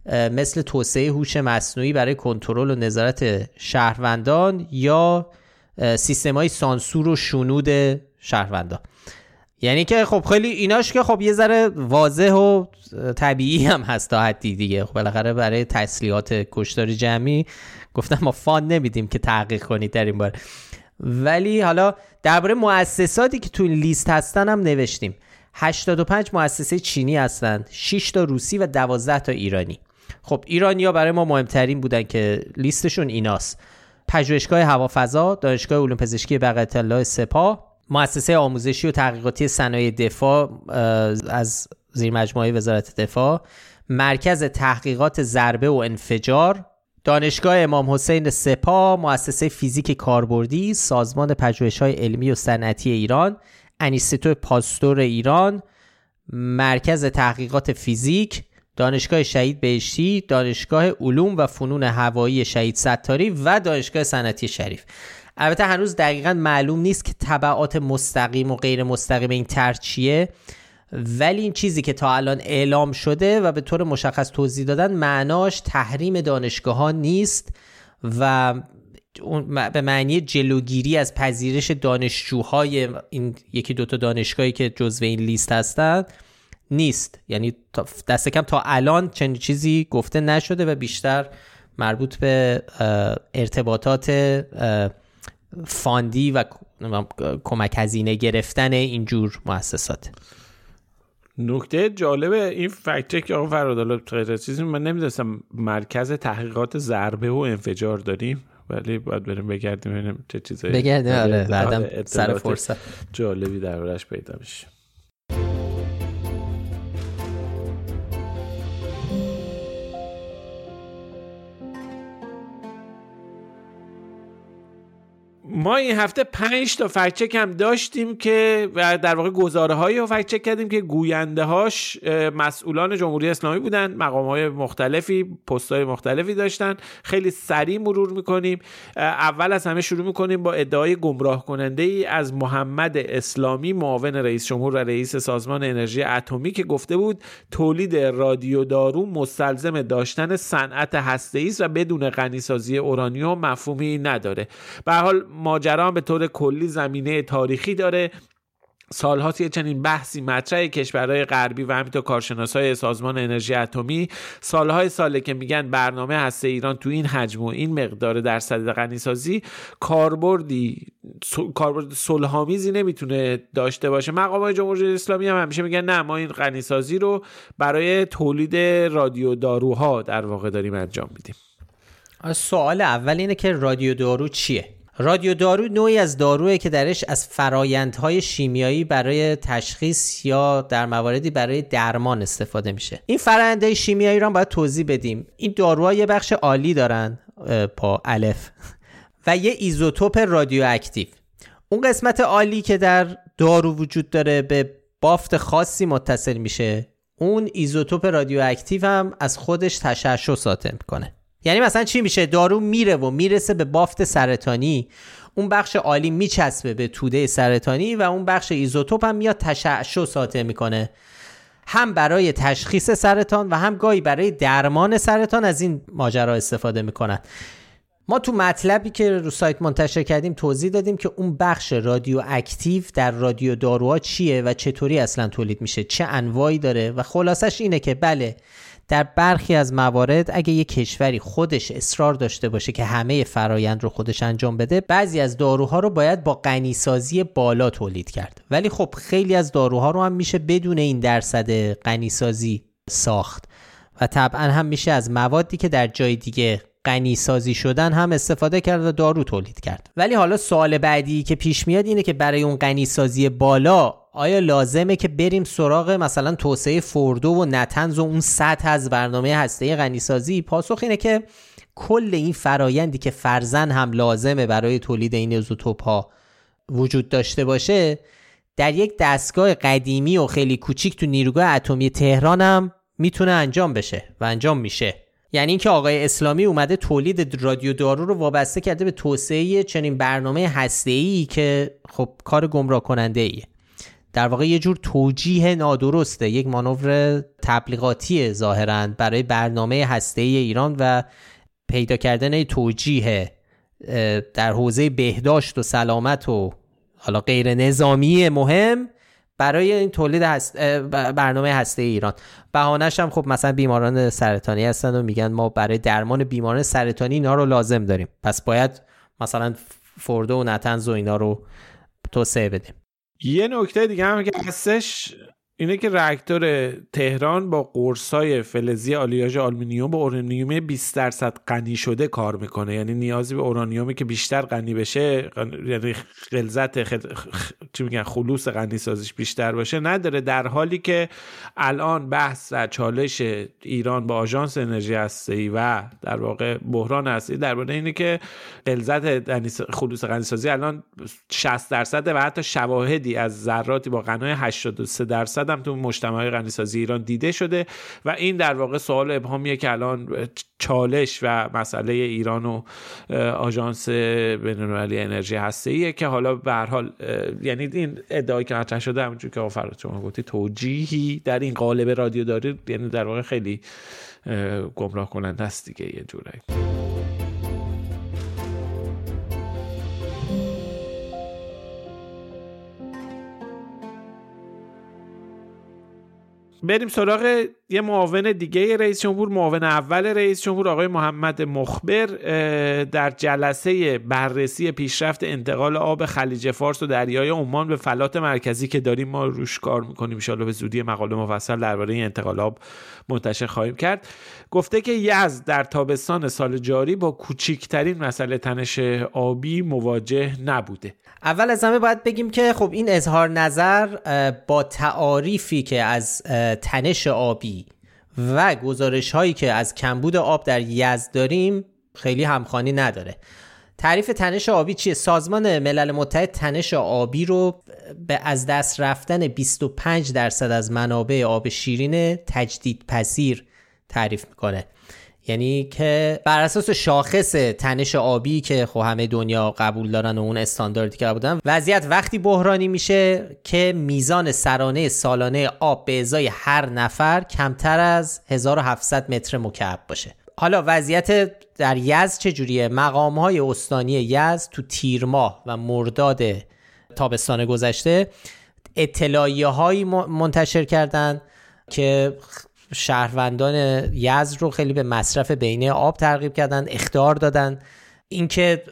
مثل توسعه هوش مصنوعی برای کنترل و نظارت شهروندان یا سیستم های سانسور و شنود شهروندان. یعنی که خب خیلی ایناش که خب یه ذره واضح و طبیعی هم هست تا حدی دیگه. خب بالاخره برای تسلیحات کشتار جمعی گفتم ما فاند نمیدیم که تحقیق کنید در این باره. ولی حالا درباره مؤسساتی که تو این لیست هستن هم نوشتیم. هشتاد و پنج مؤسسه چینی هستن، شش تا روسی و دوازده تا ایرانی. خب ایرانی‌ها برای ما مهمترین بودن که لیستشون ایناست: پژوهشگاه هوافضا، دانشگاه علوم پزشکی بقیت الله سپاه، مؤسسه آموزشی و تحقیقاتی صنایع دفاع از زیر مجموعه وزارت دفاع، مرکز تحقیقات ضربه و انفجار، دانشگاه امام حسین سپاه، مؤسسه فیزیک کاربردی، سازمان پژوهش‌های علمی و صنعتی ایران، انستیتو پاستور ایران، مرکز تحقیقات فیزیک، دانشگاه شهید بهشتی، دانشگاه علوم و فنون هوایی شهید ستاری و دانشگاه صنعتی شریف. البته هنوز دقیقاً معلوم نیست که تبعات مستقیم و غیر مستقیم این طرح چیه، ولی این چیزی که تا الان اعلام شده و به طور مشخص توضیح دادن معناش تحریم دانشگاه‌ها نیست و به معنی جلوگیری از پذیرش دانشجوهای این یکی دوتا دانشگاهی که جزو این لیست هستن نیست. یعنی دست کم تا الان چنین چیزی گفته نشده و بیشتر مربوط به ارتباطات فاندی و کمک هزینه گرفتن اینجور مؤسسات. نکته جالب این فکت که آقا فرهاد غیر چیزی من نمیدونستم مرکز تحقیقات ضربه و انفجار داریم، ولی باید بریم بگردیم ببینیم چه چیزایی بگردیم. آره بعدم سر فرصت جالبی دربارش پیدا میشه. ما این هفته پنج تا فکت چک هم داشتیم که در واقع گزاره‌هایی رو فکت چک کردیم که گوینده‌هاش مسئولان جمهوری اسلامی بودن، مقام‌های مختلفی، پست‌های مختلفی داشتن. خیلی سریع مرور می‌کنیم. اول از همه شروع می‌کنیم با ادعای گمراه کننده‌ای از محمد اسلامی، معاون رئیس جمهور و رئیس سازمان انرژی اتمی، که گفته بود تولید رادیو دارو مستلزم داشتن صنعت هسته‌ای است و بدون غنی‌سازی اورانیوم مفهومی نداره. به هر حال ماجرا به طور کلی زمینه تاریخی داره. سال‌هاست یه چنین بحثی مطرحه. کشورهای غربی و همینطور کارشناسای سازمان انرژی اتمی سال‌های ساله که میگن برنامه هسته ایران تو این حجم و این مقدار درصد غنی‌سازی کاربردی کاربرد صلح‌آمیزی نمیتونه داشته باشه. مقامات جمهوری اسلامی هم همیشه میگن نه، ما این غنی‌سازی رو برای تولید رادیو داروها در واقع داریم انجام میدیم. سوال اول اینه که رادیو دارو چیه؟ رادیو دارو نوعی از دارویی که درش از فرایندهای شیمیایی برای تشخیص یا در مواردی برای درمان استفاده میشه. این فرآیندهای شیمیایی رو هم باید توضیح بدیم. این داروها یه بخش آلی دارن با الف و یه ایزوتوپ رادیواکتیو. اون قسمت آلی که در دارو وجود داره به بافت خاصی متصل میشه. اون ایزوتوپ رادیواکتیو هم از خودش تشعشع ساطع میکنه. یعنی مثلا چی میشه؟ دارو میره و میرسه به بافت سرطانی، اون بخش آلی میچسبه به توده سرطانی و اون بخش ایزوتوپ هم میاد تشعشع ساطع میکنه، هم برای تشخیص سرطان و هم گاهی برای درمان سرطان از این ماجرا استفاده میکنن. ما تو مطلبی که رو سایت منتشر کردیم توضیح دادیم که اون بخش رادیواکتیو در رادیو داروها چیه و چطوری اصلا تولید میشه، چه انواعی داره و خلاصش اینه که بله، در برخی از موارد اگه یک کشوری خودش اصرار داشته باشه که همه فرایند رو خودش انجام بده، بعضی از داروها رو باید با غنیسازی بالا تولید کرد. ولی خب خیلی از داروها رو هم میشه بدون این درصد غنیسازی ساخت و طبعا هم میشه از موادی که در جای دیگه غنیسازی شدن هم استفاده کرد و دارو تولید کرد. ولی حالا سوال بعدی که پیش میاد اینه که برای اون غنیسازی بالا آیا لازمه که بریم سراغ مثلا توسعه فوردو و نتنز و اون سطح از برنامه هسته‌ای غنیسازی؟ پاسخ اینه که کل این فرایندی که فرزن هم لازمه برای تولید این ایزوتوپ‌ها وجود داشته باشه، در یک دستگاه قدیمی و خیلی کوچیک تو نیروگاه اتمی تهران هم میتونه انجام بشه و انجام میشه. یعنی اینکه آقای اسلامی اومده تولید رادیو دارو رو وابسته کرده به توسعه چنین برنامه هسته‌ای که خب کار گمراه کننده‌ایه. در واقع یه جور توجیه نادرسته، یک مانور تبلیغاتی ظاهراً برای برنامه هسته‌ای ایران و پیدا کردن توجیه در حوزه بهداشت و سلامت و حالا غیر نظامی مهم برای این تولید هست... برنامه هسته‌ای ایران. بهانه‌ش هم خب مثلا بیماران سرطانی هستن و میگن ما برای درمان بیماران سرطانی اینا رو لازم داریم، پس باید مثلا فوردو و نتنز و اینا رو توسعه بدیم. یه نکته دیگه هم که هستش اینه که راکتور تهران با قرصای فلزی آلیاژ آلومینیوم با اورانیوم بیست درصد غنی شده کار میکنه. یعنی نیازی به اورانیومی که بیشتر غنی بشه، یعنی غلظت خل... خ... چی میگن خلوص غنی سازیش بیشتر باشه نداره. در حالی که الان بحث و چالش ایران با آژانس انرژی هسته‌ای و در واقع بحران هسته‌ای درباره اینه که غلظت خلوص غنی سازی الان شصت درصد و حتی شواهدی از ذراتی با غنای هشتاد و سه درصد هم تو مجتمع غنیسازی ایران دیده شده و این در واقع سوال ابهامیه که الان چالش و مسئله ایران و آژانس بین‌المللی انرژی هسته‌ایه که حالا به هر حال یعنی این ادعایی که مطرح شده همونجوری که فرهاد شما گفتی توجیهی در این قالب رادیو داری، یعنی در واقع خیلی گمراه کننده است دیگه یه جورایی. بریم سراغ یه معاون دیگه رئیس جمهور، معاون اول رئیس جمهور آقای محمد مخبر، در جلسه بررسی پیشرفت انتقال آب خلیج فارس و دریای عمان به فلات مرکزی که داریم ما روش کار میکنیم ان شاءالله به زودی مقاله مفصل درباره این انتقال آب منتشر خواهیم کرد، گفته که یزد در تابستان سال جاری با کوچکترین مسئله تنش آبی مواجه نبوده. اول از همه باید بگیم که خب این اظهار نظر با تعاریفی که از تنش آبی و گزارش هایی که از کمبود آب در یزد داریم خیلی همخوانی نداره. تعریف تنش آبی چیه؟ سازمان ملل متحد تنش آبی رو به از دست رفتن بیست و پنج درصد از منابع آب شیرین تجدیدپذیر تعریف میکنه. یعنی که بر اساس شاخص تنش آبی که خب همه دنیا قبول دارن و اون استانداردی که بودن، وضعیت وقتی بحرانی میشه که میزان سرانه سالانه آب به ازای هر نفر کمتر از هزار و هفتصد متر مکعب باشه. حالا وضعیت در یزد چجوریه؟ مقام‌های استانی یزد تو تیر ماه و مرداد تابستان گذشته اطلاعیه‌هایی منتشر کردن که شهروندان یزد رو خیلی به مصرف بهینه آب ترغیب کردن، اخطار دادن. اینکه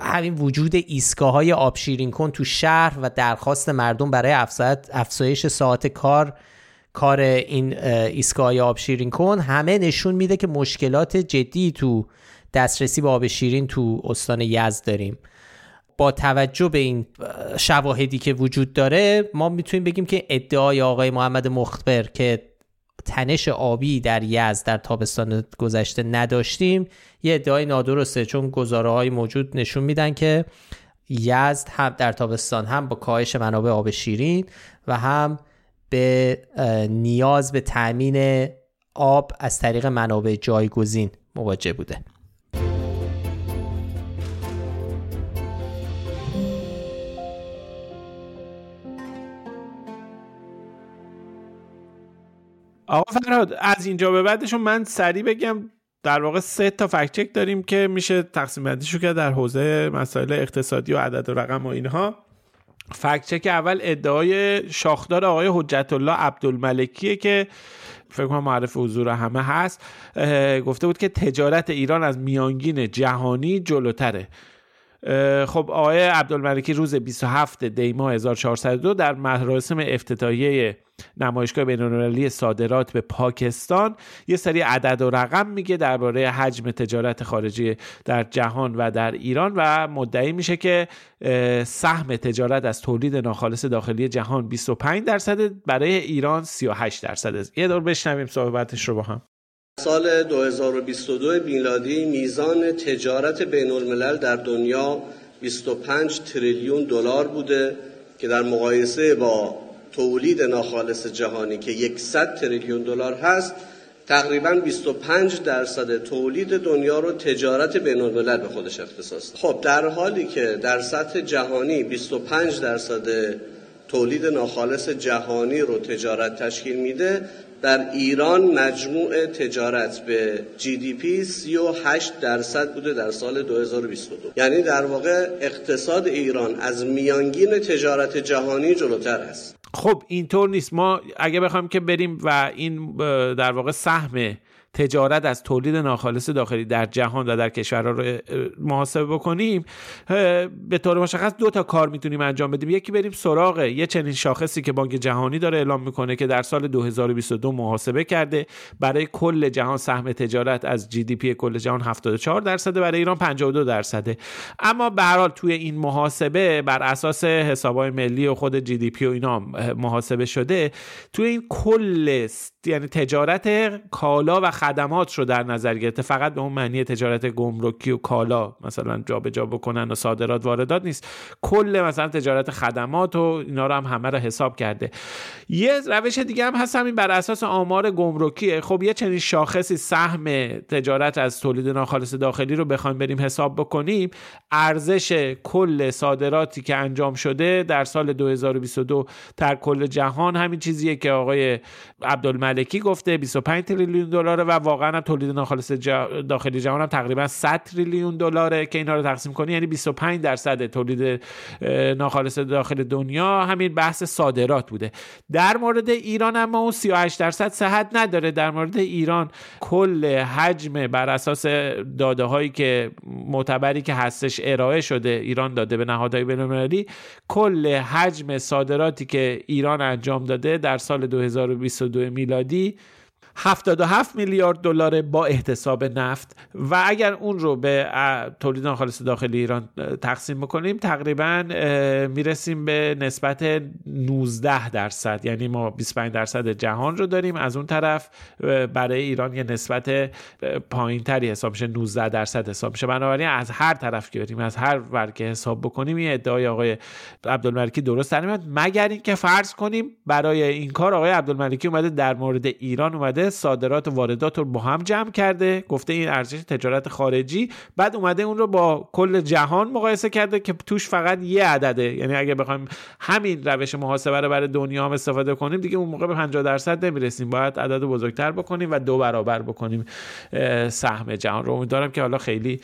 همین وجود ایستگاه‌های آب شیرین کن تو شهر و درخواست مردم برای افزایش ساعت کار کار این ایستگاه‌های آب شیرین کن همه نشون میده که مشکلات جدی تو دسترسی به آب شیرین تو استان یزد داریم. با توجه به این شواهدی که وجود داره ما میتونیم بگیم که ادعای آقای محمد مختبر که تنش آبی در یزد در تابستان گذشته نداشتیم یه ادعای نادرسته، چون گزاره‌های موجود نشون میدن که یزد هم در تابستان هم با کاهش منابع آب شیرین و هم به نیاز به تأمین آب از طریق منابع جایگزین مواجه بوده. آقا فرهاد، از اینجا به بعدشون من سریع بگم در واقع سه تا فکت چک داریم که میشه تقسیم بندیشو کرد در حوزه مسائل اقتصادی و عدد و رقم و اینها. فکت چک اول ادعای شاخدار آقای حجت الله عبدالملکیه که فکر کنم معرف حضور همه هست، گفته بود که تجارت ایران از میانگین جهانی جلوتره. خب آقای عبدالملکی روز بیست و هفتم دی ماه هزار و چهارصد و دو در مراسم افتتاحیه نمایشگاه بین‌المللی صادرات به پاکستان یه سری عدد و رقم میگه درباره حجم تجارت خارجی در جهان و در ایران و مدعی میشه که سهم تجارت از تولید ناخالص داخلی جهان بیست و پنج درصد، برای ایران سی و هشت درصد است. یه دور بشنویم صحبتش رو با هم. سال دو هزار و بیست و دو میلادی میزان تجارت بین‌الملل در دنیا بیست و پنج تریلیون دلار بوده که در مقایسه با تولید ناخالص جهانی که صد تریلیون دلار هست تقریباً بیست و پنج درصد تولید دنیا رو تجارت بین‌الملل به خودش اختصاص داده. خب در حالی که در سطح جهانی بیست و پنج درصد تولید ناخالص جهانی رو تجارت تشکیل میده، در ایران مجموع تجارت به جی دی پی سی و هشت درصد بوده در سال دو هزار و بیست و دو. یعنی در واقع اقتصاد ایران از میانگین تجارت جهانی جلوتر است. خب اینطور نیست. ما اگه بخوایم که بریم و این در واقع سهم تجارت از تولید ناخالص داخلی در جهان و در کشورها رو محاسبه بکنیم، به طور مشخص دو تا کار میتونیم انجام بدیم. یکی بریم سراغ یه چنین شاخصی که بانک جهانی داره اعلام میکنه که در سال دو هزار و بیست و دو محاسبه کرده برای کل جهان سهم تجارت از جی دی پی کل جهان هفتاد و چهار درصد، برای ایران پنجاه و دو درصد. اما به هر حال توی این محاسبه بر اساس حساب‌های ملی و خود جی دی پی و اینا محاسبه شده، توی این کل یعنی تجارت کالا و خدمات رو در نظر گرفته، فقط به اون معنی تجارت گمرکی و کالا مثلا جا به جا بکنن و صادرات واردات نیست، کل مثلا تجارت خدمات و اینا رو هم همه رو حساب کرده. یه روش دیگه هم هست همین بر اساس آمار گمرکی. خب یه چنین شاخصی سهم تجارت از تولید ناخالص داخلی رو بخوایم بریم حساب بکنیم، ارزش کل صادراتی که انجام شده در سال دو هزار و بیست و دو در کل جهان همین چیزیه که آقای عبدالملکی گفته بیست و پنج تریلیون دلار و واقعا تولید ناخالص جا... داخلی جهان هم تقریبا صد تریلیون دلاره که اینا رو تقسیم کنی یعنی بیست و پنج درصد تولید ناخالص داخل دنیا همین بحث صادرات بوده. در مورد ایران اما اون سی و هشت درصد صحت نداره. در مورد ایران کل حجم بر اساس داده هایی که معتبری که هستش ارائه شده، ایران داده به نهادهای بین‌المللی، کل حجم صادراتی که ایران انجام داده در سال دو هزار و بیست و دو میلادی هفتاد و هفت میلیارد دلار با احتساب نفت، و اگر اون رو به تولید ناخالص داخلی ایران تقسیم بکنیم تقریبا میرسیم به نسبت نوزده درصد، یعنی ما بیست و پنج درصد جهان رو داریم، از اون طرف برای ایران یه نسبت پایین تری حساب میشه، نوزده درصد حساب میشه. بنابراین از هر طرف گیریم، از هر ور که حساب بکنیم این ادعای آقای عبدالملکی درست نمیاد، مگر اینکه فرض کنیم برای این کار آقای عبدالملکی اومده در مورد ایران اومده صادرات و واردات رو با هم جمع کرده، گفته این ارزش تجارت خارجی، بعد اومده اون رو با کل جهان مقایسه کرده که توش فقط یه عدده، یعنی اگه بخوایم همین روش محاسبه رو برای دنیا هم استفاده کنیم دیگه اون موقع به پنجاه درصد نمیرسیم، باید عدد بزرگتر بکنیم و دو برابر بکنیم سهم جهان رو. امیدوارم که حالا خیلی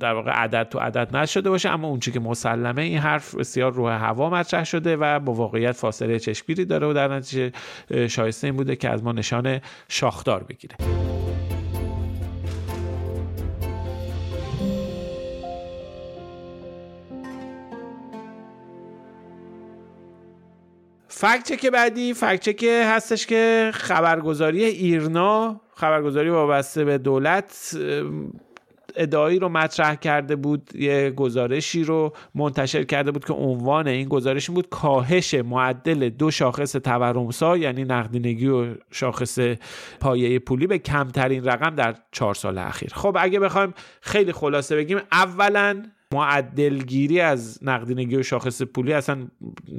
در واقع عدد تو عدد نشده باشه، اما اون چیزی که مسلمه این حرف بسیار روح هوا مطرح شده و با واقعیت فاصله چشمگیری داره و در نتیجه شایسته این بوده که از ما نشانه شاخدار بگیره. فکت چک بعدی فکت چک هستش که خبرگزاری ایرنا، خبرگزاری وابسته به دولت، ادعایی رو مطرح کرده بود، یه گزارشی رو منتشر کرده بود که عنوان این گزارش بود کاهش معدل دو شاخص تورم‌سا، یعنی نقدینگی و شاخص پایه پولی، به کمترین رقم در چهار سال اخیر. خب اگه بخوایم خیلی خلاصه بگیم، اولاً معدلگیری از نقدینگی و شاخص پولی اصلا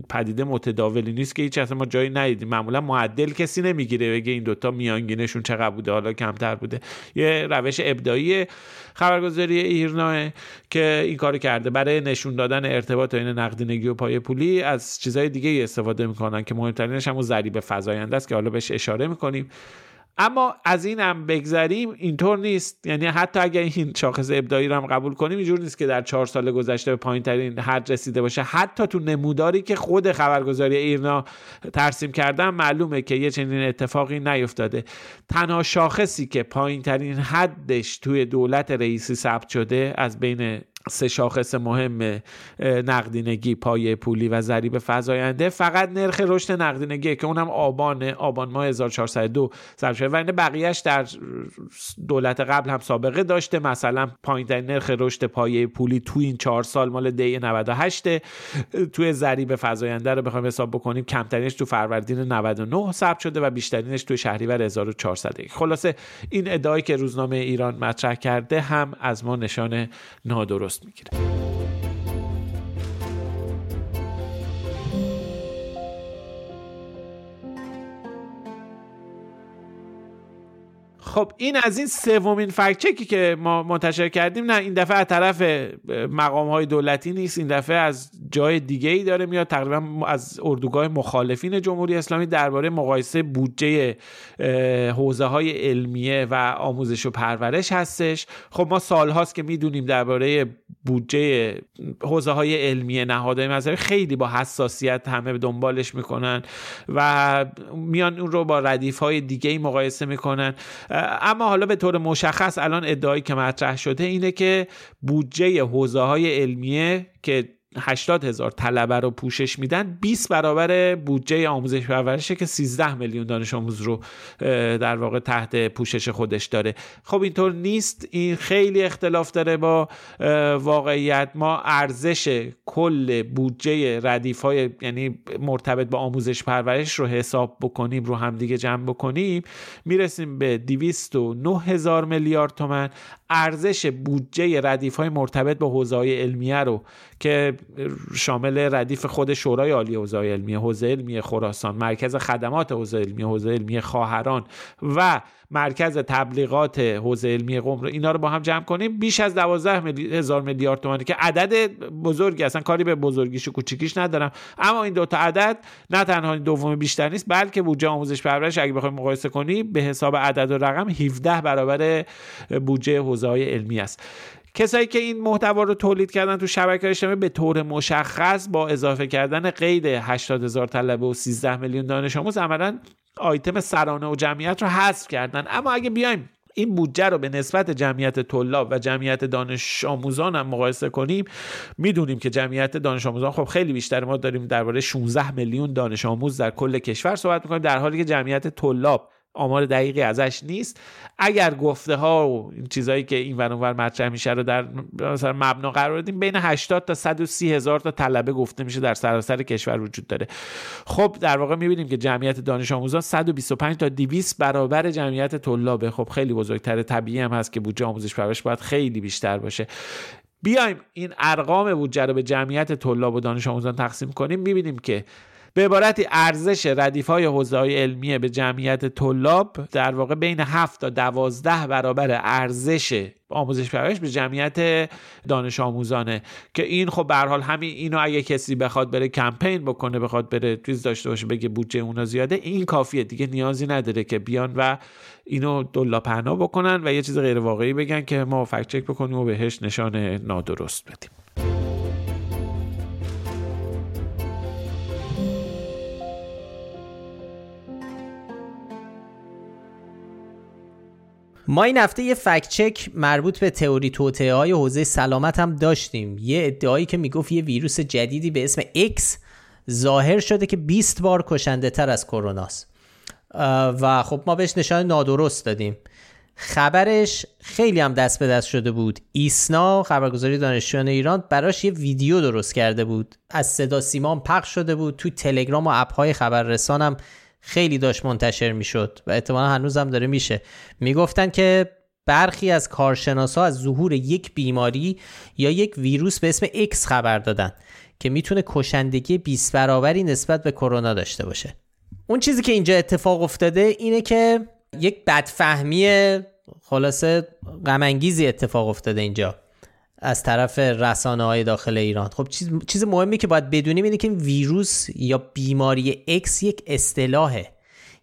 پدیده متداولی نیست که هیچ، اصلا ما جایی ندیدیم. معمولا معدل کسی نمیگیره بگه این دوتا میانگینشون چقدر بوده، حالا کمتر بوده. یه روش ابداعی خبرگزاری ایرنا که این کارو کرده برای نشون دادن ارتباط بین نقدینگی و پایه پولی. از چیزهای دیگه استفاده میکنن که مهمترینش همون ضریب فزاینده است که حالا بهش اشاره میکنیم. اما از این هم بگذریم، اینطور نیست، یعنی حتی اگر این شاخص ابداعی رو هم قبول کنیم اینجور نیست که در چهار سال گذشته به پایین‌ترین حد رسیده باشه. حتی تو نموداری که خود خبرگزاری ایرنا ترسیم کردن معلومه که یه چنین اتفاقی نیفتاده. تنها شاخصی که پایین‌ترین حدش توی دولت رئیسی ثبت شده از بین سه شاخص مهم نقدینگی، پایه پولی و ضریب فزاینده، فقط نرخ رشد نقدینگی که اونم آبان آبان ماه هزار و چهارصد و دو ثبت شده، و این بقیهش در دولت قبل هم سابقه داشته. مثلا پایین‌ترین نرخ رشد پایه پولی تو این چهار سال مال دی نود و هشت، توی ضریب فزاینده رو بخوایم حساب بکنیم کمترینش تو فروردین نود و نه ثبت شده و بیشترینش تو شهریور هزار و چهارصد و یک. خلاصه این ادعایی که روزنامه ایران مطرح کرده هم از ما نشانه نادرست میگیره. خب این از این سومین فکت چکی که ما منتشر کردیم. نه این دفعه از طرف مقام‌های دولتی نیست، این دفعه از جای دیگه‌ای داره میاد، تقریبا از اردوگاه مخالفین جمهوری اسلامی، درباره مقایسه بودجه حوزه‌های علمیه و آموزش و پرورش هستش. خب ما سال‌هاست که میدونیم درباره بودجه حوزه‌های علمیه نهادهای مذهبی خیلی با حساسیت همه دنبالش میکنن و میان اون رو با ردیف‌های دیگه‌ای مقایسه میکنن. اما حالا به طور مشخص الان ادعایی که مطرح شده اینه که بودجه حوزه‌های علمیه که هشتاد هزار طلبه رو پوشش میدن بیست برابر بودجه آموزش و پرورشه که سیزده میلیون دانش آموز رو در واقع تحت پوشش خودش داره. خب اینطور نیست، این خیلی اختلاف داره با واقعیت. ما ارزش کل بودجه ردیف‌های یعنی مرتبط با آموزش پرورش رو حساب بکنیم، رو هم دیگه جمع بکنیم، میرسیم به دویست و نه هزار میلیارد تومان. ارزش بودجه ردیف‌های مرتبط با حوزه‌های علمیه رو که شامل ردیف خود شورای عالی حوزه علمیه، حوزه علمیه خراسان، مرکز خدمات حوزه علمیه، حوزه علمیه خواهران و مرکز تبلیغات حوزه علمیه قم رو، اینا رو با هم جمع کنیم، بیش از دوازده هزار میلیارد تومانی که عدد بزرگی، اصلا کاری به بزرگیش و کوچیکیش ندارم، اما این دو تا عدد نه تنها این دوم بیشتر نیست بلکه بودجه آموزش پرورش اگه بخوایم مقایسه کنیم به حساب عدد و رقم هفده برابر بودجه حوزه های علمی است. کسایی که این محتوا رو تولید کردن تو شبکه‌های اجتماعی به طور مشخص با اضافه کردن قید هشتاد هزار طلبه و سیزده میلیون دانش آموز عملاً آیتم سرانه و جمعیت رو حذف کردن. اما اگه بیایم این بودجه رو به نسبت جمعیت طلاب و جمعیت دانش آموزان هم مقایسه کنیم، میدونیم که جمعیت دانش آموزان خب خیلی بیشتر، ما داریم درباره شانزده میلیون دانش آموز در کل کشور صحبت می‌کنیم، در حالی که جمعیت طلاب آمار دقیقی ازش نیست. اگر گفته ها و چیزایی که این ور اونور مطرح میشه رو در مثلا مبنا قرار بدیم، بین هشتاد تا صد و سی هزار تا طلبه گفته میشه در سراسر کشور وجود داره. خب در واقع میبینیم که جمعیت دانش آموزان صد و بیست و پنج تا دویست برابر جمعیت طلابه. خب خیلی بزرگتره، طبیعی هم هست که بودجه آموزش پرورش باید خیلی بیشتر باشه. بیایم این ارقام بودجه رو به جمعیت طلاب و دانش آموزان تقسیم کنیم، میبینیم که به عبارتی ارزش ردیف‌های حوزه‌های علمیه به جمعیت طلاب در واقع بین هفت تا دوازده برابر ارزش آموزش پرورش به جمعیت دانش آموزانه، که این خب به هر حال همین اینو اگه کسی بخواد بره کمپین بکنه، بخواد بره تویز داشته باشه بگه بودجه اونا زیاده، این کافیه دیگه، نیازی نداره که بیان و اینو دلا پهنا بکنن و یه چیز غیر واقعی بگن که ما فکت چک بکنیم و بهش نشان نادرست بدیم. ما این هفته یه فکت چک مربوط به تئوری توطئه های حوزه سلامت هم داشتیم. یه ادعایی که میگفت یه ویروس جدیدی به اسم ایکس ظاهر شده که بیست بار کشنده تر از کروناست و خب ما بهش نشان نادرست دادیم. خبرش خیلی هم دست به دست شده بود. ایسنا، خبرگزاری دانشجویان ایران، براش یه ویدیو درست کرده بود، از صدا سیما پخش شده بود، تو تلگرام و اپ‌های خبررسان هم خیلی داشت منتشر میشد و احتمالاً هنوز هم داره میشه. میگفتن که برخی از کارشناسا از ظهور یک بیماری یا یک ویروس به اسم ایکس خبر دادن که میتونه کشندگی بیست برابری نسبت به کرونا داشته باشه. اون چیزی که اینجا اتفاق افتاده اینه که یک بدفهمی خلاصه غم انگیزی اتفاق افتاده اینجا از طرف رسانه‌های داخل ایران. خب چیز چیز مهمی که باید بدونیم اینه که ویروس یا بیماری ایکس یک اصطلاحه،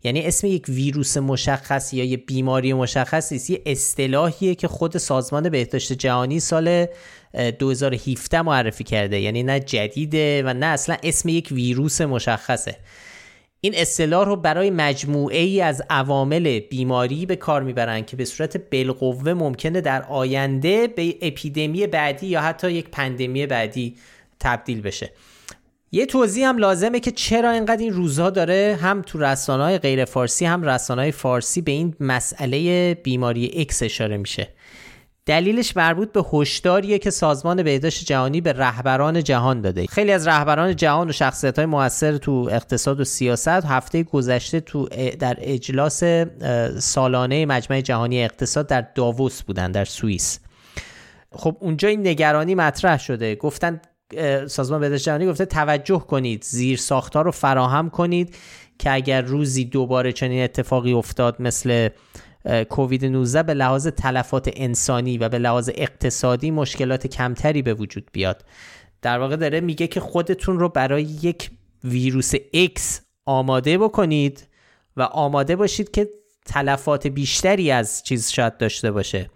یعنی اسم یک ویروس مشخص یا یک بیماری مشخص نیست، یه اصطلاحیه که خود سازمان بهداشت جهانی سال دو هزار و هفده معرفی کرده، یعنی نه جدیده و نه اصلا اسم یک ویروس مشخصه. این اصطلاح رو برای مجموعه ای از عوامل بیماری به کار میبرن که به صورت بالقوه ممکنه در آینده به اپیدمی بعدی یا حتی یک پندمی بعدی تبدیل بشه. یه توضیح هم لازمه که چرا اینقدر این روزها داره هم تو رسانه‌های غیر فارسی هم رسانه‌های فارسی به این مسئله بیماری ایکس اشاره میشه. دلیلش مربوط به هشداریه که سازمان بهداشت جهانی به رهبران جهان داده. خیلی از رهبران جهان و شخصیت‌های مؤثر تو اقتصاد و سیاست هفته گذشته تو در اجلاس سالانه مجمع جهانی اقتصاد در داووس بودن در سوئیس. خب اونجا این نگرانی مطرح شده. گفتن سازمان بهداشت جهانی گفته توجه کنید، زیر ساخت‌ها رو فراهم کنید که اگر روزی دوباره چنین اتفاقی افتاد مثل کووید نوزده به لحاظ تلفات انسانی و به لحاظ اقتصادی مشکلات کمتری به وجود بیاد. در واقع داره میگه که خودتون رو برای یک ویروس ایکس آماده بکنید و آماده باشید که تلفات بیشتری از چیز شاید داشته باشه،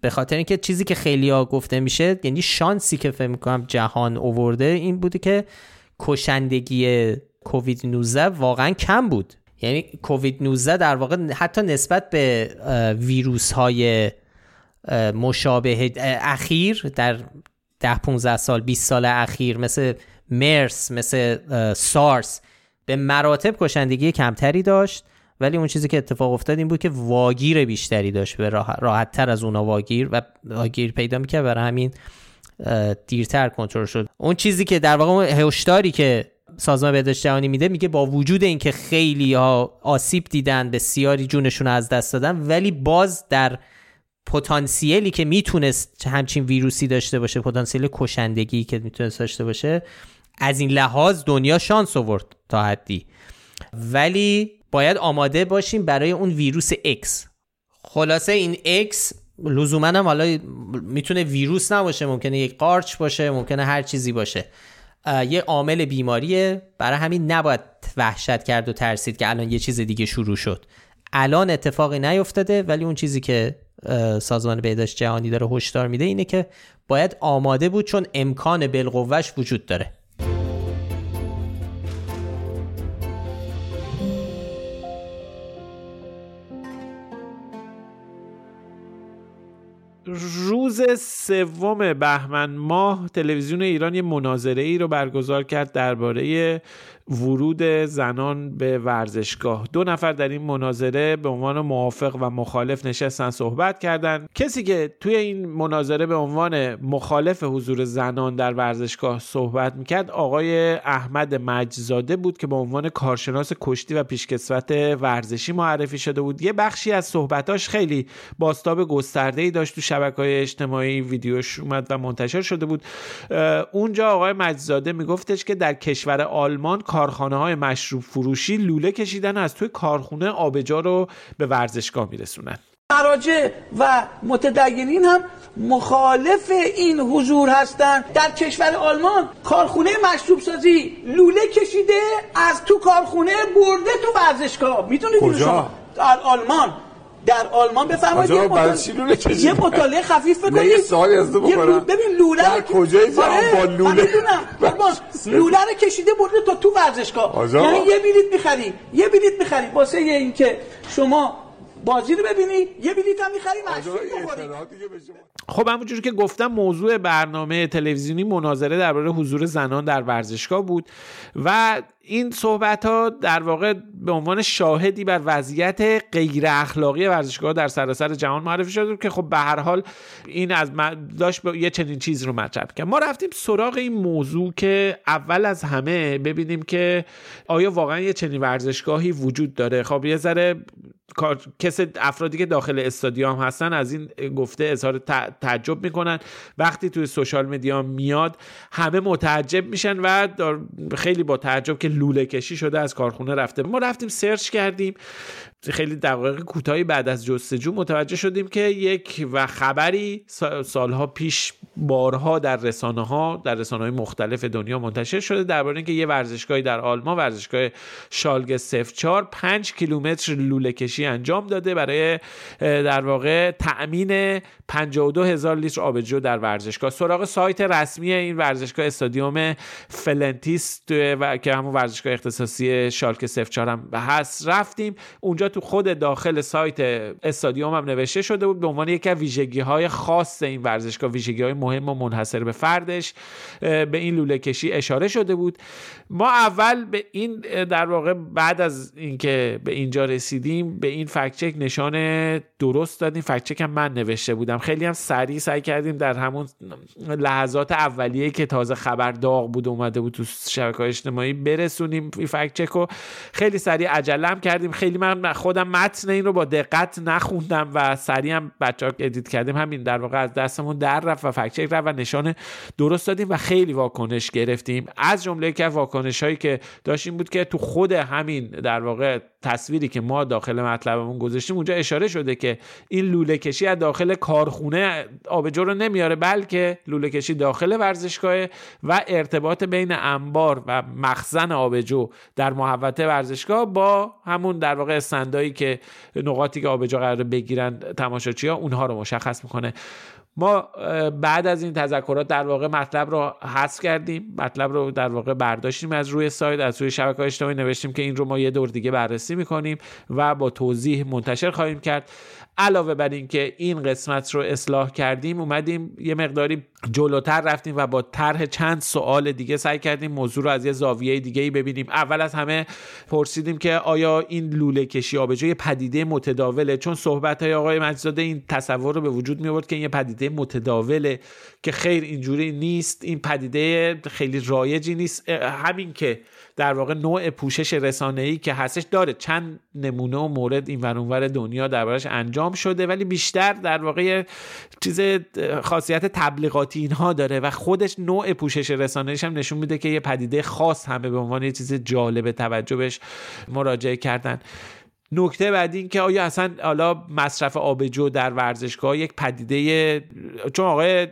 به خاطر اینکه چیزی که خیلی ها گفته میشه، یعنی شانسی که فکر میکنم جهان آورده این بوده که کشندگی کووید نوزده واقعا کم بود. یعنی کووید نوزده در واقع حتی نسبت به ویروس های مشابه اخیر در ده پانزده سال بیست سال اخیر مثل مرس، مثل سارس، به مراتب کشندگی کمتری داشت، ولی اون چیزی که اتفاق افتاد این بود که واگیر بیشتری داشت، به راحت تر از اونا واگیر و واگیر پیدا میکرد، برای همین دیرتر کنترل شد. اون چیزی که در واقع هشداری که سازمان بهداشت جهانی میده، میگه با وجود اینکه خیلی ها آسیب دیدن، بسیاری جونشون از دست دادن، ولی باز در پتانسیلی که میتونست همچین ویروسی داشته باشه، پتانسیل کشندگی که میتونست داشته باشه، از این لحاظ دنیا شانس آورد تا حدی، ولی باید آماده باشیم برای اون ویروس ایکس. خلاصه این ایکس لزوما هم حالا میتونه ویروس نباشه، ممکنه یک قارچ باشه، ممکنه هر چیزی باشه، یه عامل بیماریه، برای همین نباید وحشت کرد و ترسید که الان یه چیز دیگه شروع شد. الان اتفاقی نیفتاده، ولی اون چیزی که سازمان بهداشت جهانی داره هشدار میده اینه که باید آماده بود، چون امکان بالقوهش وجود داره. روز سوم بهمن ماه تلویزیون ایران یه مناظره ای رو برگزار کرد درباره ورود زنان به ورزشگاه. دو نفر در این مناظره به عنوان موافق و مخالف نشستن صحبت کردند. کسی که توی این مناظره به عنوان مخالف حضور زنان در ورزشگاه صحبت میکرد آقای احمد مجزاده بود که به عنوان کارشناس کشتی و پیشکسوت ورزشی معرفی شده بود. یه بخشی از صحبتاش خیلی بازتاب گسترده‌ای داشت، تو شبکه‌های اجتماعی ویدیوش اومد و منتشر شده بود. اونجا آقای مجزاده میگفتش که در کشور آلمان کارخانه‌های مشروب فروشی لوله کشیدن از توی کارخونه آبجو رو به ورزشگاه میرسونن. مراجع و متدینین هم مخالف این حضور هستند. در کشور آلمان کارخونه مشروب سازی لوله کشیده از تو کارخونه برده تو ورزشگاه. میدونید کجا؟ در آلمان. در آلمان بفرمایید یه مطالعه خفیف بکنید. یه سوالی از تو بکنم. ببین لوله در کجای جهان با لوله لوله رو کشیده برده تا تو ورزشگاه. یعنی یه بلیت می‌خری، یه بلیت می‌خری واسه اینکه شما بازی رو ببینی، یه بلیت هم می‌خری مشروب بخوری. خب همونجوری که گفتم موضوع برنامه تلویزیونی مناظره درباره حضور زنان در ورزشگاه بود و این صحبت‌ها در واقع به عنوان شاهدی بر وضعیت غیر اخلاقی ورزشگاه در سراسر جهان معرفی شده که خب به هر حال این از داشت یه چنین چیز رو مطرح کرد. ما رفتیم سراغ این موضوع که اول از همه ببینیم که آیا واقعا یه چنین ورزشگاهی وجود داره. خب یه ذره کس افرادی که داخل استادیوم هستن از این گفته اظهار تعجب میکنن. وقتی توی سوشال مدیا میاد همه متعجب میشن و خیلی با تعجب که لوله کشی شده از کارخونه رفته. ما رفتیم سرچ کردیم، خیلی دقایق کوتاهی بعد از جستجو متوجه شدیم که یک و خبری سالها پیش بارها در رسانه ها در رسانه های مختلف دنیا منتشر شده درباره اینکه یه ورزشگاهی در آلمان، ورزشگاه شالگر سفچار، پنج کیلومتر لوله کشی انجام داده برای در واقع تأمین پنجاه و دو هزار لیتر آبجو در ورزشگاه. سراغ سایت رسمی این ورزشگاه استادیوم فلنتیست و که همون ورزشگاه اختصاصی شالگر سفچار هم هست رفتیم. اونجا تو خود داخل سایت استادیوم هم نوشته شده بود به عنوان یکی از ویژگی‌های خاص این ورزشگاه، ویژگی‌های مهم و منحصر به فردش، به این لوله کشی اشاره شده بود. ما اول به این در واقع بعد از اینکه به اینجا رسیدیم به این فکت چک نشان درست دادیم. فکت چک هم من نوشته بودم. خیلی هم سریع سعی کردیم در همون لحظات اولیه که تازه خبر داغ بود اومده بود تو شبکه‌های اجتماعی برسونیم این فکت چک رو. خیلی سریع عجله کردیم. خیلی من خودم متن این رو با دقت نخوندم و سریع هم بچه‌ها ادیت کردیم. همین در واقع از دستمون در رفت و فکت چک رفت و نشانه درست دادیم و خیلی واکنش گرفتیم. از جمله که واکنش‌هایی که داشتیم بود که تو خود همین در واقع تصویری که ما داخل مطلبمون گذاشتیم اونجا اشاره شده که این لوله کشی از داخل کارخونه آبجو رو نمیاره، بلکه لوله کشی داخل ورزشگاه و ارتباط بین انبار و مخزن آبجو در محوطه ورزشگاه با همون در واقع صندایی که نقاطی که آبجو قراره بگیرن تماشاچی‌ها، اونها رو مشخص میکنه. ما بعد از این تذکرات در واقع مطلب رو حذف کردیم، مطلب رو در واقع برداشتیم از روی سایت، از روی شبکه‌های اجتماعی، نوشتیم که این رو ما یه دور دیگه بررسی می‌کنیم و با توضیح منتشر خواهیم کرد. علاوه بر این که این قسمت رو اصلاح کردیم، اومدیم یه مقداری جلوتر رفتیم و با طرح چند سوال دیگه سعی کردیم موضوع رو از یه زاویه دیگه‌ای ببینیم. اول از همه پرسیدیم که آیا این لوله کشی آبجوی پدیده متداوله، چون صحبت‌های آقای مجزاده این تصور رو به وجود می‌آورد که این پدیده متداوله، که خیر اینجوری نیست، این پدیده خیلی رایجی نیست. همین که در واقع نوع پوشش رسانه‌ای که هستش داره چند نمونه و مورد این ور اون ور دنیا دربارش انجام شده، ولی بیشتر در واقع چیز خاصیت تبلیغاتی اینها داره و خودش نوع پوشش رسانه‌ایش هم نشون میده که یه پدیده خاص همه به عنوان یه چیز جالب توجه بهش مراجعه کردن. نکته بعد این که آیا اصلا حالا مصرف آبجو در ورزشگاه یک پدیده، چون آقای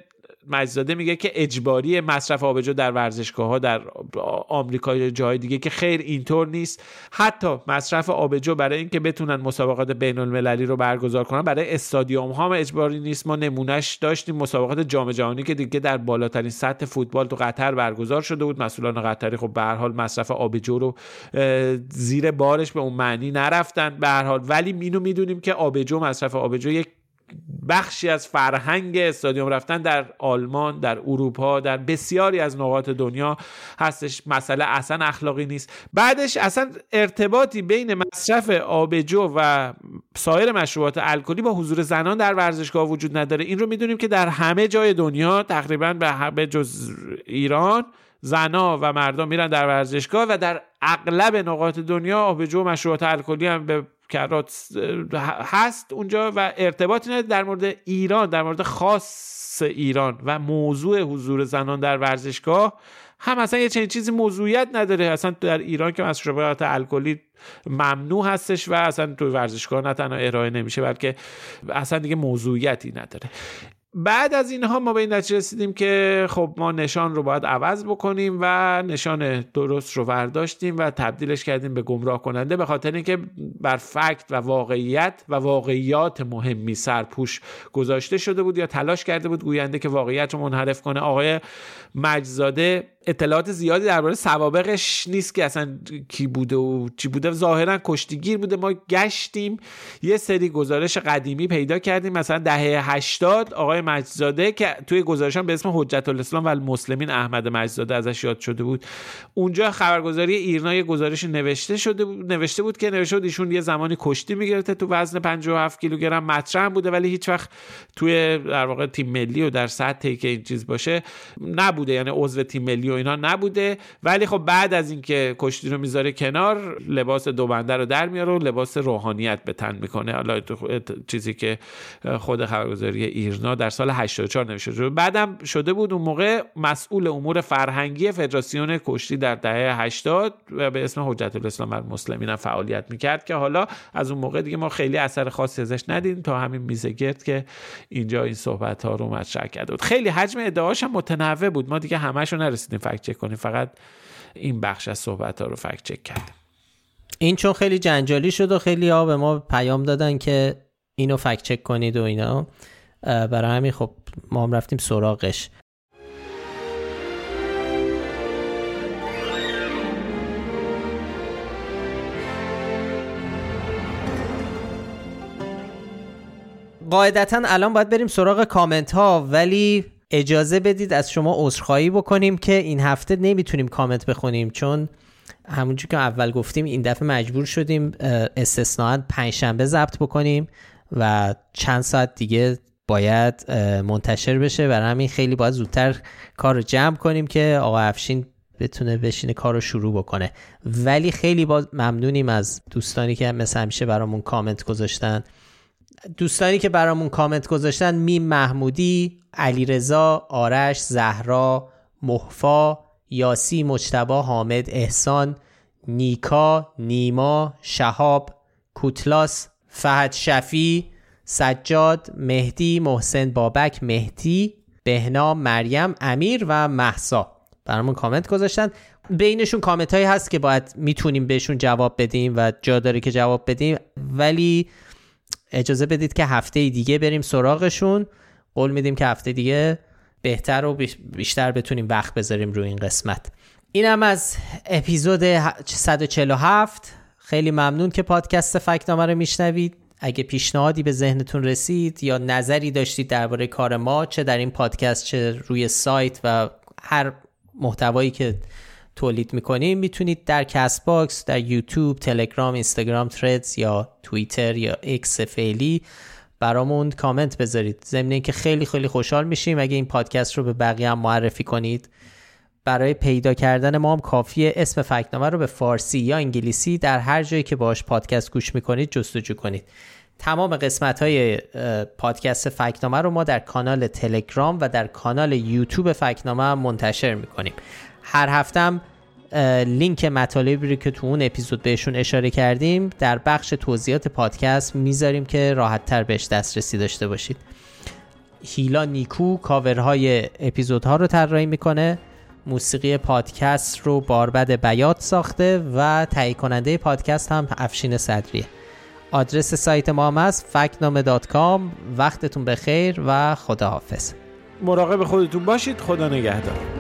مجزاده میگه که اجباری مصرف آبجو در ورزشگاه‌ها در آمریکا یا جای دیگه، که خیر اینطور نیست. حتی مصرف آبجو برای اینکه بتونن مسابقات بین‌المللی رو برگزار کنن برای استادیوم‌ها هم اجباری نیست. ما نمونهش داشتیم مسابقات جام جهانی که دیگه در بالاترین سطح فوتبال تو قطر برگزار شده بود. مسئولان قطری خب به هر حال مصرف آبجو رو زیر بارش به اون معنی نرفتن به هر حال، ولی اینو میدونیم که آبجو مصرف آبجو یک بخشی از فرهنگ استادیوم رفتن در آلمان، در اروپا، در بسیاری از نقاط دنیا هستش. مسئله اصلا اخلاقی نیست. بعدش اصلا ارتباطی بین مصرف آبجو و سایر مشروبات الکلی با حضور زنان در ورزشگاه وجود نداره. این رو میدونیم که در همه جای دنیا تقریبا به جز ایران زنا و مردان میرن در ورزشگاه و در اغلب نقاط دنیا آبجو و مشروبات الکلی هم به کرات هست اونجا و ارتباطی نداره. در مورد ایران، در مورد خاص ایران و موضوع حضور زنان در ورزشگاه هم اصلا یه چنین چیزی موضوعیت نداره. اصلا در ایران که مشروبات الکلی ممنوع هستش و اصلا تو ورزشگاه نه تنها ارائه نمیشه بلکه اصلا دیگه موضوعیتی نداره. بعد از اینها ما به این نتیجه رسیدیم که خب ما نشان رو باید عوض بکنیم و نشان درست رو برداشتیم و تبدیلش کردیم به گمراه کننده، به خاطر اینکه بر فکت و واقعیت و واقعیات مهمی سرپوش گذاشته شده بود یا تلاش کرده بود گوینده که واقعیت رو منحرف کنه. آقای مجزاده اطلاعات زیادی درباره سوابقش نیست که اصلا کی بوده و چی بوده. ظاهرا کشتیگیر بوده. ما گشتیم یه سری گزارش قدیمی پیدا کردیم، مثلا دهه هشتاد آقای مجزاده که توی گزارشان به اسم حجت الاسلام و المسلمین احمد مجزاده ازش یاد شده بود. اونجا خبرگزاری ایرنا یه گزارش نوشته شده بود، نوشته بود که نوشته بود ایشون یه زمانی کشتی می‌گرفته، تو وزن پنجاه و هفت کیلوگرم مطرح بوده، ولی هیچ وقت توی در واقع تیم ملی و در سطحی که این چیز باشه نبوده، یعنی عضو تیم ملی و اینا نبوده. ولی خب بعد از اینکه کشتی رو میذاره کنار، لباس دو بنده رو در میاره و لباس روحانیت به تن میکنه. حالا چیزی که خود خبرگزاری ایرنا در سال هشتاد و چهار نوشته شده. بعدم شده بود اون موقع مسئول امور فرهنگی فدراسیون کشتی در دهه هشتاد و به اسم حجت الاسلام و المسلمین فعالیت میکرد که حالا از اون موقع دیگه ما خیلی اثر خاصی ازش ندیدیم تا همین میزگرد که اینجا این صحبت ها رو مطرح کرده بود. خیلی حجم ادعاش هم متنوع بود، ما دیگه همه‌شو نرسیدیم فکت چک کنیم، فقط این بخش از صحبت‌ها رو فکت چک کردیم. این چون خیلی جنجالی شد و خیلی ها به ما پیام دادن که اینو فکت چک کنید و اینا، برای همین خب ما هم رفتیم سراغش. قاعدتاً الان باید بریم سراغ کامنت ها، ولی اجازه بدید از شما عذرخواهی بکنیم که این هفته نمیتونیم کامنت بخونیم، چون همونجور که اول گفتیم این دفعه مجبور شدیم استثناءً پنجشنبه ضبط بکنیم و چند ساعت دیگه باید منتشر بشه. برای همین خیلی باید زودتر کار رو جمع کنیم که آقا افشین بتونه بشینه کار رو شروع بکنه. ولی خیلی باز ممنونیم از دوستانی که مثل همیشه برامون کامنت گذاشتن. دوستانی که برامون کامنت گذاشتن: میم محمودی، علیرضا، آرش، زهرا، محفا، یاسی، مجتبی، حامد، احسان، نیکا، نیما، شهاب، کوتلاس، فهد شفی، سجاد، مهدی، محسن بابک، مهدی، بهنا، مریم، امیر و مهسا برامون کامنت گذاشتن. بینشون کامنت هایی هست که باید میتونیم بهشون جواب بدیم و جا داره که جواب بدیم، ولی اجازه بدید که هفته دیگه بریم سراغشون. قول میدیم که هفته دیگه بهتر و بیشتر بتونیم وقت بذاریم روی این قسمت. اینم از اپیزود صد و چهل و هفت. خیلی ممنون که پادکست فکت‌نامه رو میشنوید. اگه پیشنهادی به ذهنتون رسید یا نظری داشتید درباره کار ما، چه در این پادکست چه روی سایت و هر محتوایی که تولید میکنیم، میتونید در کست باکس، در یوتیوب، تلگرام، اینستاگرام، تردز یا توییتر یا اکس فعلی برامون کامنت بذارید. ضمن اینکه خیلی خیلی خوشحال میشیم اگه این پادکست رو به بقیه هم معرفی کنید. برای پیدا کردن ما هم کافیه اسم فکت‌نامه رو به فارسی یا انگلیسی در هر جایی که باهاش پادکست گوش میکنید جستجو کنید. تمام قسمت‌های پادکست فکت‌نامه رو ما در کانال تلگرام و در کانال یوتیوب فکت‌نامه منتشر میکنیم. هر هفته هم لینک مطالبی رو که تو اون اپیزود بهشون اشاره کردیم در بخش توضیحات پادکست میذاریم که راحت تر بهش دسترسی داشته باشید. هیلا نیکو کاورهای اپیزودها رو طراحی میکنه، موسیقی پادکست رو باربد بیات ساخته و تهیه کننده پادکست هم افشین صدریه. آدرس سایت ما هم هست فکت‌نامه دات کام. وقتتون بخیر و خداحافظ. مراقب خودتون باشید. خدا نگهدار.